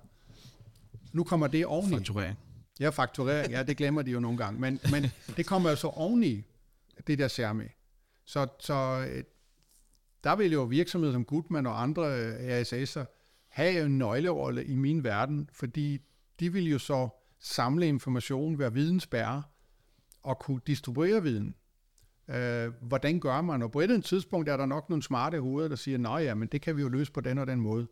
Nu kommer det oveni. Fakturering. Ja, fakturering, ja, det glemmer de jo nogle gange. Men, men det kommer jo så oveni, det der SERMI. Så, så der vil jo virksomheder som Gutmann og andre R S S'er have en nøglerolle i min verden, fordi de vil jo så samle information, være vidensbærer og kunne distribuere viden. Øh, hvordan gør man? Og på et eller andet tidspunkt er der nok nogle smarte hoveder, der siger, nej, ja, men det kan vi jo løse på den og den måde.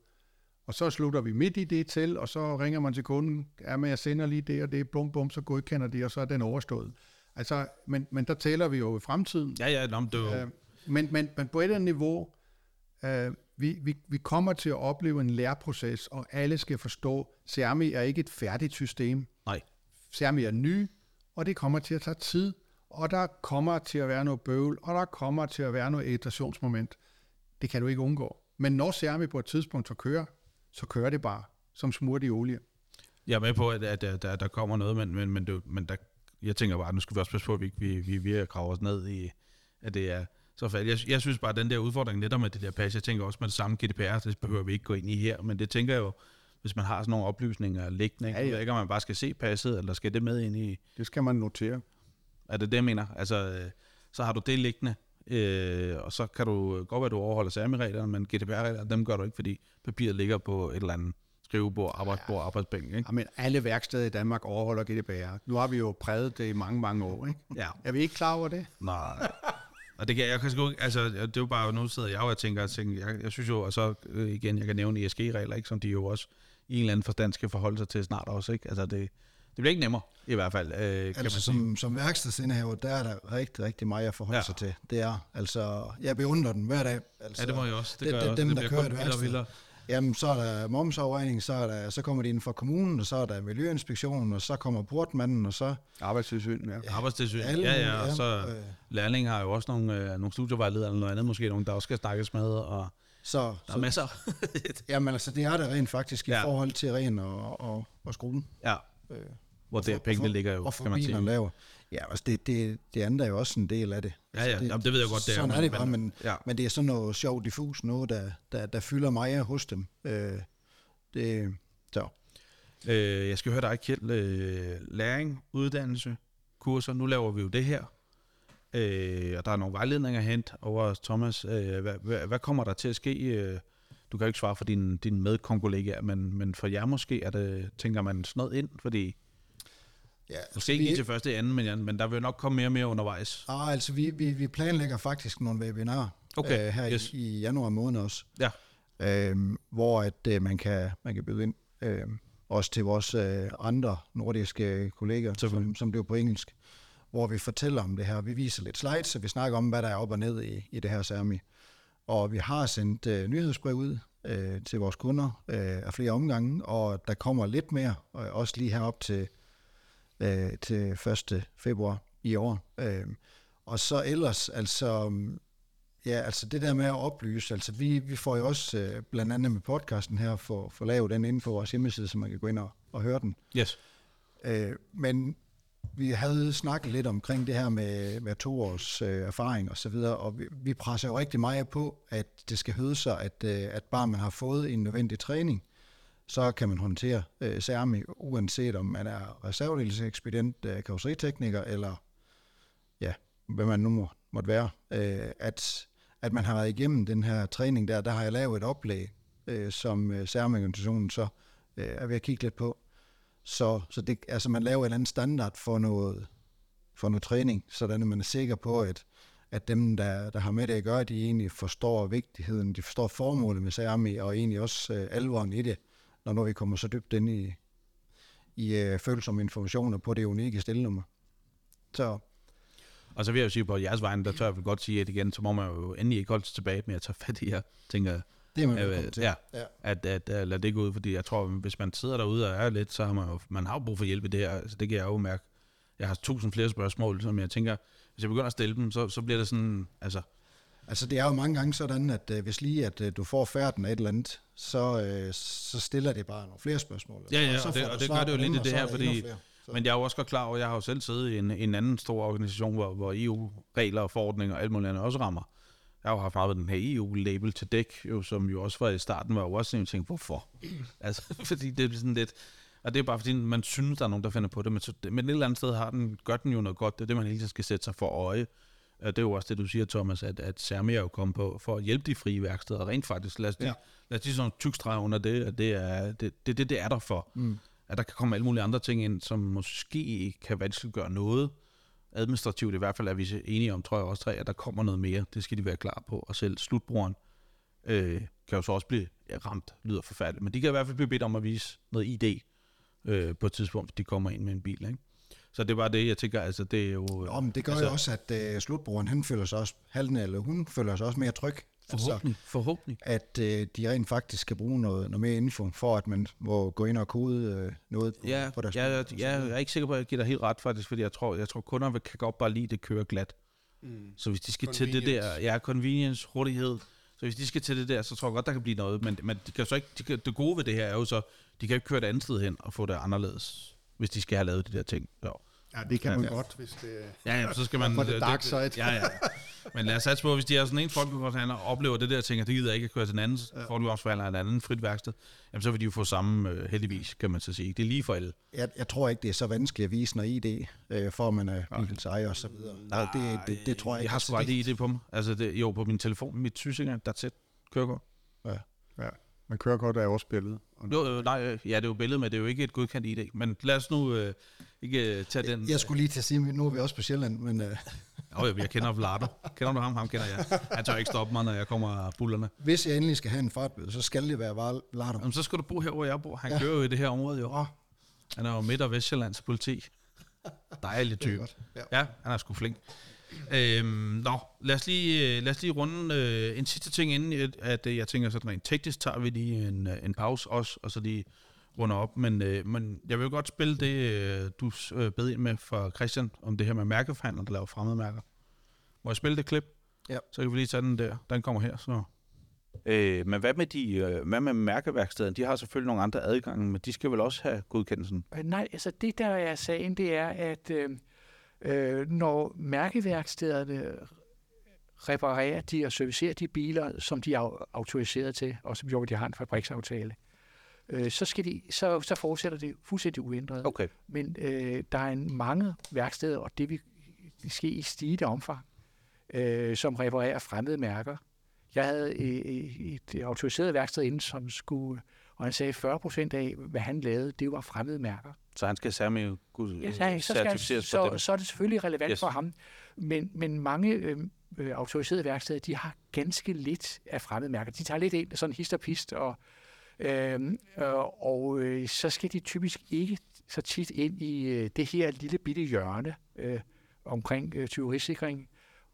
Og så slutter vi midt i det til, og så ringer man til kunden, ja, men jeg sender lige det og det, bum, bum, så godkender de, og så er den overstået. Altså, men, men der taler vi jo i fremtiden. Ja, ja, det er jo. Øh, men, men, men på et eller andet niveau, øh, vi, vi, vi kommer til at opleve en læreproces, og alle skal forstå, SERMI er ikke et færdigt system. Nej. SERMI er ny, og det kommer til at tage tid. Og der kommer til at være noget bøvl, og der kommer til at være noget irritationsmoment. Det kan du ikke undgå. Men når SERMI på et tidspunkt så kører, så kører det bare som smurt i olie. Jeg er med på, at, at, at, at der kommer noget, men, men, men, det, men der, jeg tænker bare, at nu skal vi også passe på, at vi ikke kraver os ned i, at det er så fald. Jeg, jeg synes bare, at den der udfordring netop med det der pas, jeg tænker også med det samme G D P R, det behøver vi ikke gå ind i her, men det tænker jeg jo, hvis man har sådan nogle oplysninger liggende, ja, ja. Jeg ved ikke, om man bare skal se passet, eller skal det med ind i... Det skal man notere. Er det det, jeg mener? Altså, så har du det liggende, øh, og så kan du godt være, at du overholder SERMI-reglerne, men G D P R-reglerne, dem gør du ikke, fordi papiret ligger på et eller andet skrivebord, arbejdsbord, ja. Arbejdsbænk, ikke? Ja, men alle værksteder i Danmark overholder G D P R. Nu har vi jo præget det i mange, mange år, ikke? Ja. Er vi ikke klar over det? Nej. Og det kan jeg, jeg kan sgu ikke, altså, det er jo bare, nu sidder jeg og jeg tænker, tænker jeg, jeg synes jo, og så igen, jeg kan nævne E S G-regler, ikke? Som de jo også i en eller anden forstand skal forholde sig til snart også, ikke? Altså, det... Det bliver ikke nemmere, i hvert fald. Øh, altså, kan man som, som værkstedsindehaver, der er der rigtig, rigtig meget at forholde ja. sig til. Det er, altså, jeg beundrer den hver dag. Altså, ja, det må jeg også. Det, det, det er dem, det der kører et værksted. Jamen, så er der momsafregning, så, er der, så kommer de inden for kommunen, og så er der miljøinspektionen, og så kommer portmanden, og så... Arbejdstilsyn, ja. Arbejdstilsyn, ja, ja. ja og så øh, lærlinge har jo også nogle, øh, nogle studievejledere eller noget andet, måske nogle, der også skal snakkes med, og så, der så, er masser. Jamen, altså, det er der rent faktisk ja. i forhold til ren og, og, og skruen. Ja. Hvor der pengene ligger jo, kan man sige. Laver. Ja, altså det, det, det andet er jo også en del af det. Altså ja, ja, det, jamen, det ved jeg godt. Det sådan er, er det bare, men, ja. men det er sådan noget sjovt diffus, noget der, der, der fylder mig hos dem. Øh, det, så. Øh, jeg skal høre dig, Kjeld. Øh, læring, uddannelse, kurser, nu laver vi jo det her. Øh, og der er nogle vejledninger hent over Thomas. Øh, hvad, hvad, hvad kommer der til at ske? Øh, Du kan jo ikke svare for dine, dine medkonkollegaer, men, men for jer måske, er det, tænker man sådan noget ind, fordi ja, altså måske ikke vi, til første i anden, men, ja, men der vil nok komme mere og mere undervejs. Ah, altså vi, vi, vi planlægger faktisk nogle webinarer okay, øh, her yes. i, i januar måned også, ja. øh, hvor at, øh, man, kan, man kan byde ind øh, også til vores øh, andre nordiske kolleger, som, som det er på engelsk, hvor vi fortæller om det her. Vi viser lidt slides, så vi snakker om, hvad der er op og ned i, i det her SERMI. Og vi har sendt øh, nyhedsbrev ud øh, til vores kunder øh, af flere omgange, og der kommer lidt mere, øh, også lige herop til, øh, til første februar i år. Øh, og så ellers, altså, ja, altså det der med at oplyse, altså vi, vi får jo også øh, blandt andet med podcasten her, for, for lavet den inde på vores hjemmeside, så man kan gå ind og, og høre den. Yes. Øh, men vi havde snakket lidt omkring det her med, med to års øh, erfaring og så videre, og vi, vi presser jo rigtig meget på, at det skal høde sig, at, øh, at bare man har fået en nødvendig træning, så kan man håndtere øh, SERMI, uanset om man er reservedelsekspedient, øh, karrosseritekniker eller ja, hvad man nu må, måtte være. Øh, at, at man har været igennem den her træning der, der har jeg lavet et oplæg, øh, som øh, SERMI-organisationen så øh, er ved at kigge lidt på. Så, så det, altså man laver en eller anden standard for noget, for noget træning, sådan at man er sikker på, at, at dem, der, der har med det at gøre, de egentlig forstår vigtigheden, de forstår formålet med SERMI, og egentlig også øh, alvoren i det, når, når vi kommer så dybt ind i, i øh, følsomme informationer på det unikke stillenummer. Så, Og så vil jeg jo sige på jeres vegne, der tør jeg vel godt sige, at igen, så må man jo endelig ikke holde sig tilbage med at tage fat i her, tænker det man øh, til. Ja, ja. At, at, at lade det gå ud, fordi jeg tror, hvis man sidder derude og er lidt, så har man jo, man har jo brug for hjælp i det her, altså det kan jeg jo mærke. Jeg har tusind flere spørgsmål, som jeg tænker, hvis jeg begynder at stille dem, så, så bliver det sådan, altså... Altså det er jo mange gange sådan, at øh, hvis lige at øh, du får færden af et eller andet, så, øh, så stiller det bare nogle flere spørgsmål. Ja, ja, og, så og, det, og det gør det jo lidt i det her, fordi... Men jeg er jo også godt klar over, jeg har jo selv siddet i en, en anden stor organisation, hvor, hvor E U-regler og forordninger og alt muligt andet også rammer. Jeg har jo haft arbejdet den her E U-label til dæk, jo, som jo også var i starten, var jo også en ting, hvorfor? Altså, fordi det er sådan lidt... Og det er bare fordi, man synes, der er nogen, der finder på det, men, så, men et eller andet sted har den, gør den jo noget godt, det er det, man hele tiden skal sætte sig for øje. Og det er jo også det, du siger, Thomas, at, at SERMI er jo kommet på for at hjælpe de frie værksteder, rent faktisk. Lad os lige ja. sådan tyk streg under det, at det er det, det, det, det er der for. Mm. At der kan komme alle mulige andre ting ind, som måske kan vanskeliggøre noget. Administrativt i hvert fald er vi enige om, tror jeg også, at der kommer noget mere. Det skal de være klar på. Og selv slutbrugeren øh, kan jo så også blive ramt, lyder forfærdeligt. Men de kan i hvert fald blive bedt om at vise noget I D øh, på et tidspunkt, hvis de kommer ind med en bil, ikke? Så det var det, jeg tænker, altså det er jo... Nå, men det gør altså, jo også, at øh, slutbrugeren, han føler sig også, halden eller hun føler sig også mere tryg. Forhåbentlig, altså, forhåbentlig. At øh, de rent faktisk skal bruge noget, noget mere info, for at man må gå ind og kode øh, noget på, ja, på deres... Ja, jeg, jeg, jeg er ikke sikker på, at jeg giver dig helt ret faktisk, fordi jeg tror, jeg tror kunderne kan godt bare lide, det kører glat. Mm. Så hvis de skal til det der, ja, convenience, hurtighed, så hvis de skal til det der, så tror jeg godt, der kan blive noget, men, men de kan så ikke, de kan, det gode ved det her er jo så, de kan ikke køre et andet sted hen og få det anderledes, hvis de skal have lavet de der ting. Så. Ja, det kan man ja, godt, hvis det... Ja, ja, så skal man... For det dark side. Det, ja, ja. Men lad os satse på, hvis de er sådan en folkevagen og oplever det der ting, og det gider ikke at køre til en anden ja. folkevagen eller en anden frit værksted, jamen så vil de jo få samme, heldigvis, kan man så sige. Det er lige for alle. Jeg, jeg tror ikke, det er så vanskeligt at vise noget I D, øh, for man er bilens ejer og så videre. Nej, det, det, det tror jeg ikke. Jeg har sgu aldrig I D på mig. Altså, det, jo, på min telefon, mit sysinger, der er tæt kørekort. Ja, ja. Men kørekort er jo også billedet. Jo, nej, ja, det er jo billedet, men det er jo ikke et godkendt I D. Men lad os nu øh, ikke øh, tage den... Jeg skulle lige til at sige, nu er vi også på Sjælland, men... Øh. Jo, jeg kender Vlado. Kender du ham? Ham kender jeg. Han tør ikke stoppe mig, når jeg kommer bullerne. Hvis jeg endelig skal have en fartbøde, så skal det være Vlado. Jamen, så skal du bo her, hvor jeg bor. Han ja. kører jo i det her område, jo. Han er jo midt- og Vestsjællands politi. Dejlig type. Ja. ja, han er sgu flink. Øhm, nå, lad os lige, lad os lige runde øh, en sidste ting inden, at øh, jeg tænker sådan rent teknisk tager vi lige en, en pause også, og så lige runder op, men, øh, men jeg vil godt spille det, øh, du øh, bed ind med fra Christian, om det her med mærkeforhandler, der laver fremmedmærker. Må jeg spille det klip? Ja. Så kan vi lige tage den der, den kommer her, så... Øh, men hvad med, de, øh, hvad med mærkeværkstederne? De har selvfølgelig nogle andre adgange, men de skal vel også have godkendelsen? Øh, nej, altså det der er sagen, det er, at... Øh Øh, når mærkeværkstederne reparerer de og servicerer de biler, som de er autoriseret til, og som jo, at de har en fabriksaftale, øh, så, skal de, så, så fortsætter det fuldstændig uændret. Okay. Men øh, der er en mange værksteder, og det vil ske i stigende omfang, øh, som reparerer fremmede mærker. Jeg havde et, et autoriseret værksted inden, som skulle, og han sagde fyrre procent af, hvad han lavede, det var fremmede mærker. Så han skal særlig certificeres for det? Så er det selvfølgelig relevant yes. for ham. Men, men mange øh, øh, autoriserede værksteder, de har ganske lidt af fremmedmærker. De tager lidt ind, sådan hist og pist, og, øh, og, og øh, så skal de typisk ikke så tit ind i øh, det her lille bitte hjørne øh, omkring øh, tyverisikring.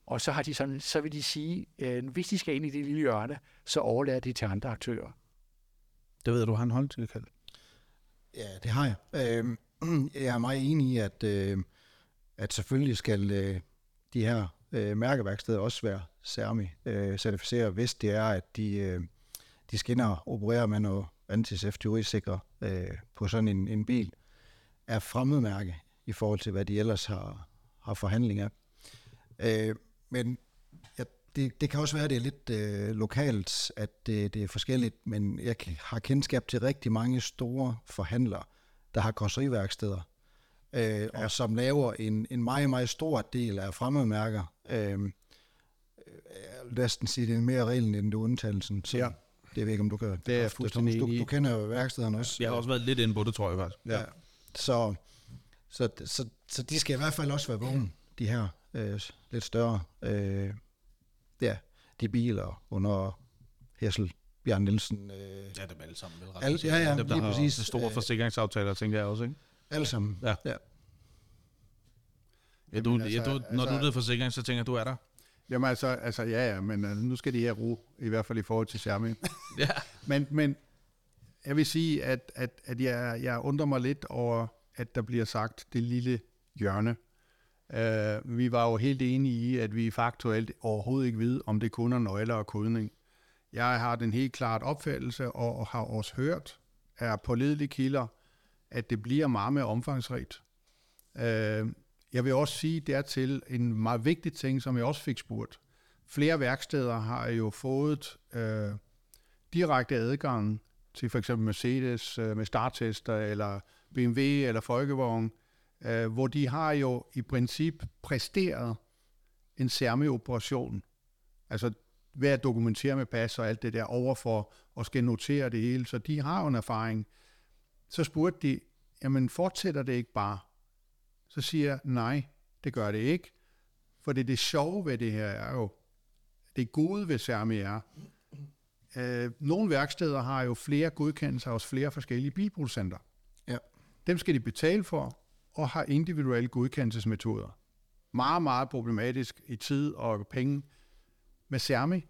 Og så, har de sådan, så vil de sige, øh, hvis de skal ind i det lille hjørne, så overlader de til andre aktører. Det ved du, han holdt til kaldt. Ja, det har jeg. Øh, jeg er meget enig i, at, øh, at selvfølgelig skal øh, de her øh, mærkeværksteder også være SERMI-certificeret, øh, hvis det er, at de, øh, de skinner og opererer med noget anti-F-tyverisikre øh, på sådan en, en bil, er fremmedmærke i forhold til, hvad de ellers har, har forhandling af. Øh, men jeg Det, det kan også være, at det er lidt øh, lokalt, at det, det er forskelligt, men jeg har kendskab til rigtig mange store forhandlere, der har korseriværksteder, øh, ja. og som laver en, en meget, meget stor del af fremmedmærker. Øh, jeg vil næsten sige, det er mere reglen end undtagelsen. Så ja. Det ved ikke, om du kan... Det er fuldstændig enig. Du kender jo værkstederne også. Jeg har også været lidt inde på det, tror jeg faktisk. Ja. Ja. Så, så, så, så de skal i hvert fald også være vågen, de her øh, lidt større... Øh, Ja, de biler under Hessel, Bjørn Nielsen. Øh, ja, dem alle sammen. Vel, alle, ja, ja, dem, der lige har præcis. Store forsikringsaftaler, tænker jeg også, ikke? Alle sammen, ja. ja. Ja, du, altså, ja, du, når altså, du er forsikring, så tænker du, er der? Jamen altså, altså ja, ja, men altså, nu skal de her ro, i hvert fald i forhold til SERMI. Ja. men, men jeg vil sige, at, at, at jeg, jeg undrer mig lidt over, at der bliver sagt det lille hjørne. Uh, vi var jo helt enige i, at vi faktuelt overhovedet ikke ved, om det kun er nøgler og kodning. Jeg har den helt klart opfattelse, og har også hørt, er pålidelige kilder, at det bliver meget mere omfangsrigt. Uh, jeg vil også sige dertil en meget vigtig ting, som jeg også fik spurgt. Flere værksteder har jo fået uh, direkte adgang til f.eks. Mercedes uh, med starttester, eller B M W eller Folkevagen, uh, hvor de har jo i princip præsteret en SERMI-operation. Altså ved at dokumentere med pas og alt det der overfor, og skal notere det hele, så de har jo en erfaring. Så spurgte de, jamen fortsætter det ikke bare? Så siger jeg, nej, det gør det ikke, for det, det sjove ved det her er jo, det gode ved SERMI er, øh, nogle værksteder har jo flere godkendelser hos flere forskellige bilproducenter. Ja. Dem skal de betale for, og har individuelle godkendelsesmetoder. Meget, meget problematisk i tid og penge. Med SERMI,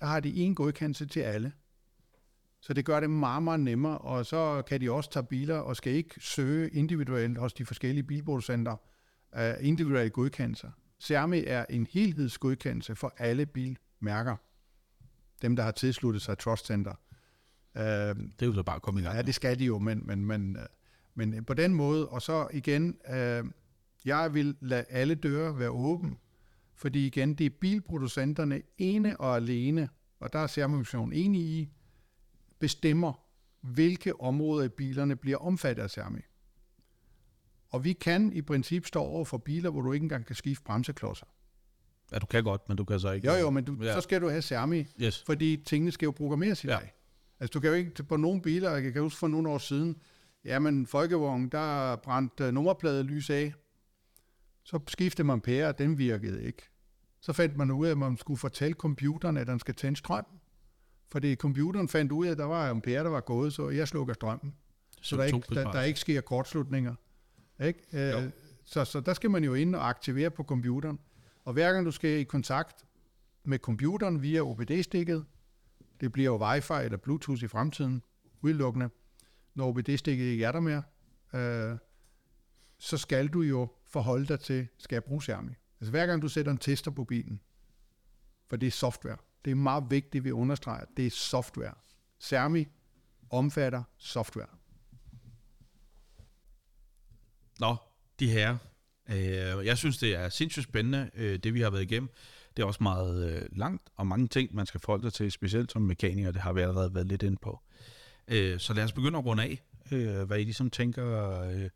der har de en godkendelse til alle. Så det gør det meget, meget nemmere, og så kan de også tage biler og skal ikke søge individuelt hos de forskellige bilproducenter uh, individuelle godkendelser. SERMI er en helhedsgodkendelse for alle bilmærker. Dem, der har tilsluttet sig Trust Center. Uh, det er jo så bare at komme i gang. Ja, det skal de jo, men, men, men, uh, men på den måde. Og så igen, uh, jeg vil lade alle døre være åbne. Fordi igen, det er bilproducenterne ene og alene, og der er SERMI-missionen enige i, bestemmer, hvilke områder i bilerne bliver omfattet af SERMI. Og vi kan i princip stå over for biler, hvor du ikke engang kan skifte bremseklodser. Ja, du kan godt, men du kan så ikke. Jo, jo, men du, ja. så skal du have SERMI, yes. Fordi tingene skal jo programmeres i ja. dag. Altså, du kan jo ikke på nogle biler, jeg kan huske for nogle år siden, jamen, Folkevognen, der brændte nummerpladelys af, så skiftede man pære, og den virkede ikke. Så fandt man ud af, at man skulle fortælle computeren, at den skal tænde strøm. Fordi computeren fandt ud af, at der var en pære, der var gået, så jeg slukker strømmen. Så der ikke, der, der ikke sker kortslutninger. Ikke? Øh, så, så der skal man jo ind og aktivere på computeren. Og hver gang du skal i kontakt med computeren via O B D-stikket, det bliver jo Wi-Fi eller Bluetooth i fremtiden, udelukkende, når O B D-stikket ikke er der mere, øh, så skal du jo forholde dig til, skal jeg bruge SERMI? Altså hver gang du sætter en tester på bilen, for det er software. Det er meget vigtigt, vi understreger, det er software. SERMI omfatter software. Nå, de her. Øh, jeg synes, det er sindssygt spændende, øh, det vi har været igennem. Det er også meget øh, langt, og mange ting, man skal forholde sig til, specielt som mekaniker, det har vi allerede været lidt inde på. Øh, så lad os begynde at runde af, øh, hvad I ligesom tænker... Øh,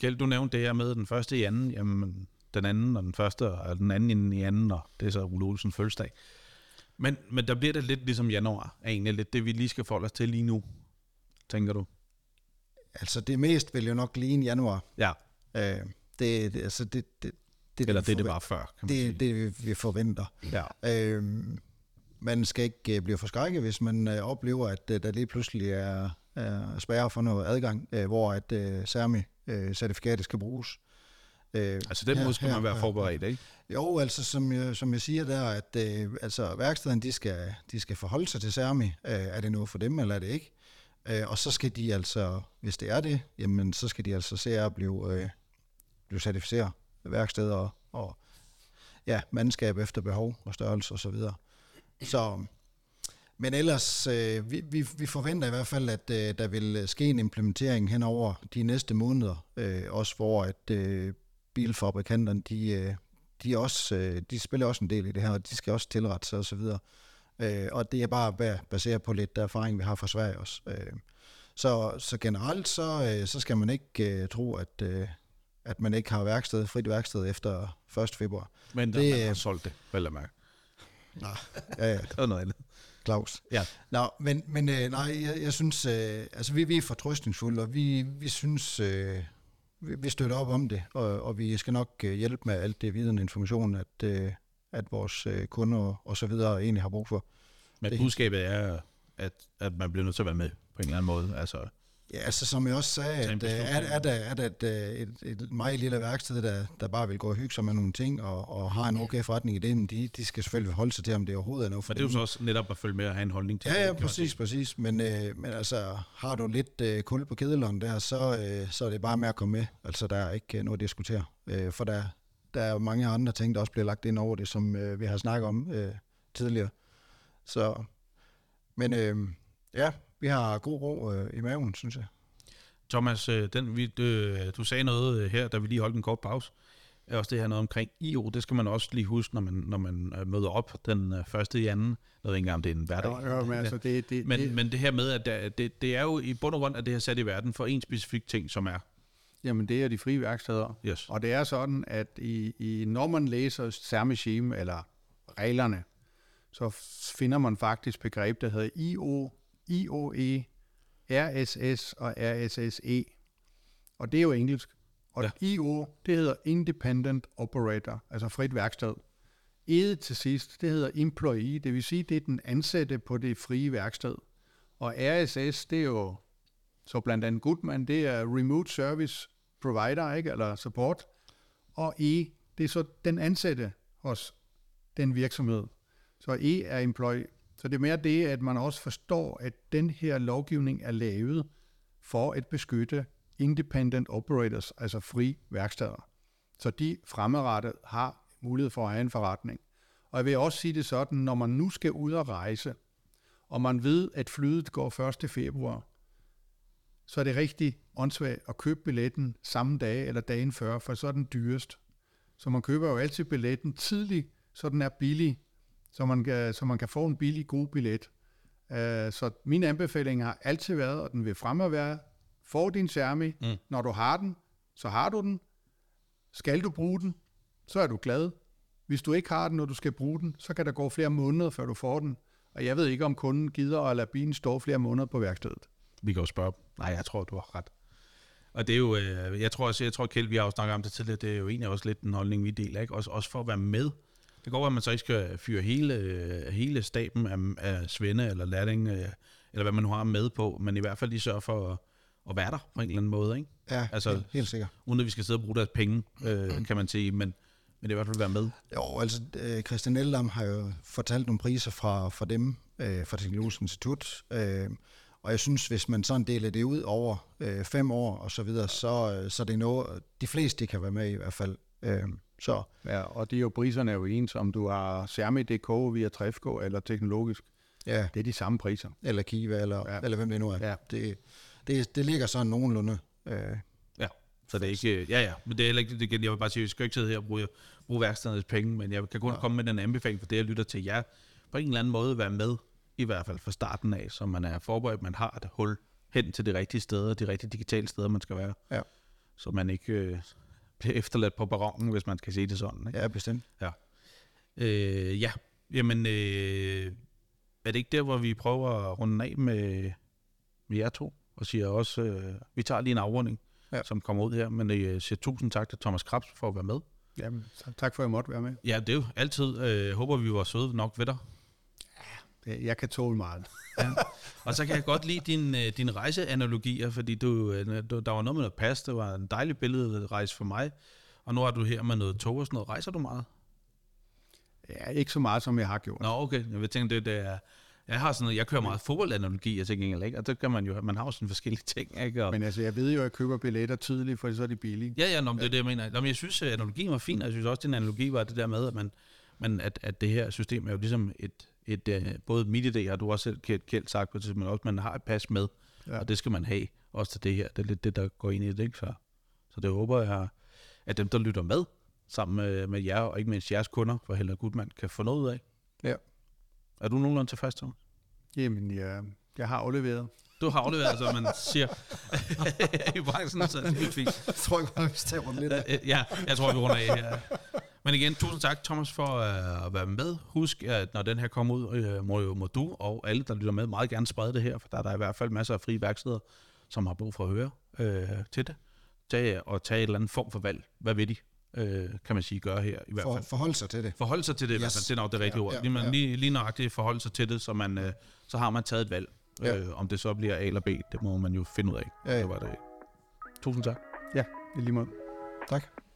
Kjeld, du nævnte det her med den første i anden, jamen den anden og den første, og den anden inden i anden, og det er så Ole Olsens fødselsdag. Men, men der bliver det lidt ligesom januar, egentlig lidt det, vi lige skal forholde os til lige nu, tænker du? Altså det mest vil jo nok ligne januar. Ja. Øh, det, altså det, det, det, Eller det, det, det var før, kan man det, sige. Det, vi forventer. Ja. Øh, man skal ikke blive forskrækket, hvis man øh, oplever, at øh, der lige pludselig er øh, spærre for noget adgang, øh, hvor at øh, SERMI certifikatet skal bruges. Altså den her, måde skal man være forberedt, ikke? Jo, altså som jeg, som jeg siger der, at øh, altså, værkstederne, de skal, de skal forholde sig til SERMI. Øh, er det noget for dem, eller er det ikke? Øh, og så skal de altså, hvis det er det, jamen så skal de altså se at blive, øh, blive certificeret værksteder og, og ja, mandskab efter behov og størrelse osv. Så, så men ellers, øh, vi, vi, vi forventer i hvert fald, at øh, der vil ske en implementering hen over de næste måneder, øh, også hvor at øh, bilfabrikanterne, de, de, også, øh, de spiller også en del i det her, og de skal også tilrette sig osv. Og, øh, og det er bare baseret på lidt erfaring, vi har fra Sverige også. Øh, så, så generelt, så, øh, så skal man ikke øh, tro, at, øh, at man ikke har værksted, frit værksted efter første februar. Men der, det, man har solgt det, vel at mærke. Nej, ja, ja. Det var noget andet. Klaus. Ja. Nå, men, men øh, nej, jeg, jeg synes, øh, altså vi, vi er fortrøstningsfulde, og vi, vi synes, øh, vi, vi støtter op om det, og, og vi skal nok øh, hjælpe med alt det viden og information, at, øh, at vores øh, kunder og så videre egentlig har brug for. Men budskabet er, at, at man bliver nødt til at være med på en eller anden måde. Altså, Ja, altså som jeg også sagde, at, er, er der, er der et, et, et meget lille værksted, der, der bare vil gå og hygge sig med nogle ting, og, og har en okay forretning i det, men de, de skal selvfølgelig holde sig til, om det overhovedet er noget for dem. Og det er jo så også netop at følge med og have en holdning til. Ja, ja, præcis, præcis. Men, øh, men altså, har du lidt øh, kul på kedlerne der, så, øh, så er det bare med at komme med. Altså, der er ikke øh, noget at diskutere. Øh, for der, der er mange andre ting, der også bliver lagt ind over det, som øh, vi har snakket om øh, tidligere. Så, men øh, ja... Vi har god ro øh, i maven, synes jeg. Thomas, den, vi, øh, du sagde noget her, da vi lige holdt en kort pause. Også det her noget omkring I O, det skal man også lige huske, når man, når man møder op den øh, første i anden. Jeg ved ikke engang, om det er en hverdag. Jo, jo, men, altså, det, det, men, det, men det her med, at der, det, det er jo i bund og grund, at det er sat i verden for en specifik ting, som er... Jamen, det er de frie værksteder. Yes. Og det er sådan, at i, i, når man læser SERMI-scheme eller reglerne, så finder man faktisk begreb, der hedder I O, I O E, R S S og R S S E. Og det er jo engelsk. Og ja. I O, det hedder Independent Operator, altså frit værksted. E til sidst, det hedder Employee, det vil sige, det er den ansatte på det frie værksted. Og R S S, det er jo, så blandt andet Gutmann, det er Remote Service Provider, ikke? Eller Support. Og E, det er så den ansatte hos den virksomhed. Så E er Employee. Så det er mere det, at man også forstår, at den her lovgivning er lavet for at beskytte independent operators, altså frie værksteder. Så de fremadrettet har mulighed for at have en forretning. Og jeg vil også sige det sådan, når man nu skal ud og rejse, og man ved, at flyet går første februar, så er det rigtig åndssvagt at købe billetten samme dag eller dagen før, for så er den dyrest. Så man køber jo altid billetten tidligt, så den er billig, Så man, kan, så man kan få en billig, god billet. Uh, så min anbefaling har altid været, og den vil fremad være, få din SERMI. Mm. Når du har den, så har du den. Skal du bruge den, så er du glad. Hvis du ikke har den, når du skal bruge den, så kan der gå flere måneder, før du får den. Og jeg ved ikke, om kunden gider at lade bilen stå flere måneder på værkstedet. Vi kan jo spørge. Nej, jeg tror, du har ret. Og det er jo, jeg tror også, jeg tror, Kjeld, vi har jo snakket om det tidligere, det er jo egentlig også lidt den holdning, vi deler, ikke? Også, også for at være med. Det går, at man så ikke skal fyre hele, hele staben af, af svende eller latting, eller hvad man nu har med på, men i hvert fald lige sørge for at, at være der på en eller anden måde, ikke? Ja, altså, helt, helt sikkert. Uden at vi skal sidde og bruge deres penge, øh, kan man sige, men, men det er i hvert fald at være med. Jo, altså Christian Eldam har jo fortalt nogle priser fra, fra dem, øh, fra Teknologisk Institut, øh, og jeg synes, hvis man sådan deler det ud over øh, fem år og så videre, så, så det er noget, de fleste kan være med i hvert fald. Øh. Så. Ja, og det er jo, priserne er jo ens, om du har sermi punktum d k via Trefco eller Teknologisk. Ja. Det er de samme priser. Eller Kiwa, eller, ja. eller hvem det nu er. Ja. Det, det, det ligger sådan nogenlunde. Øh, ja, så det er ikke... Ja, ja, men det er heller ikke... Det, jeg vil bare sige, at vi skal ikke sidde her og bruge, bruge værkstedernes penge, men jeg kan kun ja. komme med den anbefaling for det, jeg lytter til jer. På en eller anden måde være med, i hvert fald fra starten af, så man er forberedt, man har et hul hen til de rigtige steder, de rigtige digitale steder, man skal være. Ja. Så man ikke... Øh, bliver efterladt på barongen, hvis man skal sige det sådan. Ikke? Ja, bestemt. Ja. Øh, ja, jamen, øh, er det ikke der, hvor vi prøver at runde af med, med jer to, og siger også, øh, vi tager lige en afrunding, ja. som kommer ud her, men øh, siger tusind tak til Thomas Krebs for at være med. Jamen, tak for, at jeg måtte være med. Ja, det er jo altid. Øh, håber, vi var søde nok ved dig. Ja, jeg kan tåle meget. Ja. Og så kan jeg godt lide dine din rejseanalogier, fordi du, du, der var noget med noget pas, det var en dejlig billedrejse for mig, og nu er du her med noget tog og sådan noget. Rejser du meget? Ja, ikke så meget, som jeg har gjort. Nå, okay. Jeg tænker, det, det er, jeg har sådan noget, jeg kører meget fodboldanalogi, jeg tænker, ikke? Og det kan man jo, man har jo sådan forskellige ting, ikke? Og men altså, jeg ved jo, at jeg køber billetter tidligt, for så er de billige. Ja, ja, nå, men det er det, jeg mener. Nå, men jeg synes, at analogien var fin, og jeg synes også, at din analogi var det der med, at, man, man, at, at det her system er jo ligesom et... Et, øh, både mit idé, og du også selv Kjeld sagt på det, men også, man har et pas med, ja. og det skal man have, også til det her. Det er lidt det, der går ind i det, ikke? Så, så det håber jeg, at dem, der lytter med, sammen med, med jer, og ikke mindst jeres kunder, for Hella Gutmann, kan få noget ud af. Ja. Er du nogenlunde tilfreds, Thomas? Jamen, ja, jeg har afleveret. Du har afleveret, så man siger i branchen, så det er helt fint. Jeg tror ikke, vi skal runde lidt af. Ja, jeg tror, vi runder af her. Men igen, tusind tak, Thomas, for uh, at være med. Husk, at når den her kommer ud, uh, må, må du og alle, der lytter med, meget gerne sprede det her, for der er der i hvert fald masser af frie værksteder, som har brug for at høre uh, til det. Tag, og tage et eller andet form for valg. Hvad vil de, uh, kan man sige, gøre her i hvert fald? For, forholde sig til det. Forholde sig til det, yes. I hvert fald. Det er nok det rigtige ja, ord. Ja, lige, ja. lige, lige nøjagtigt forholde sig til det, så, man, uh, så har man taget et valg. Ja. Øh, om det så bliver A eller B, det må man jo finde ud af. Ja, ja. Det var det. Tusind tak. Ja, i lige måde. Tak.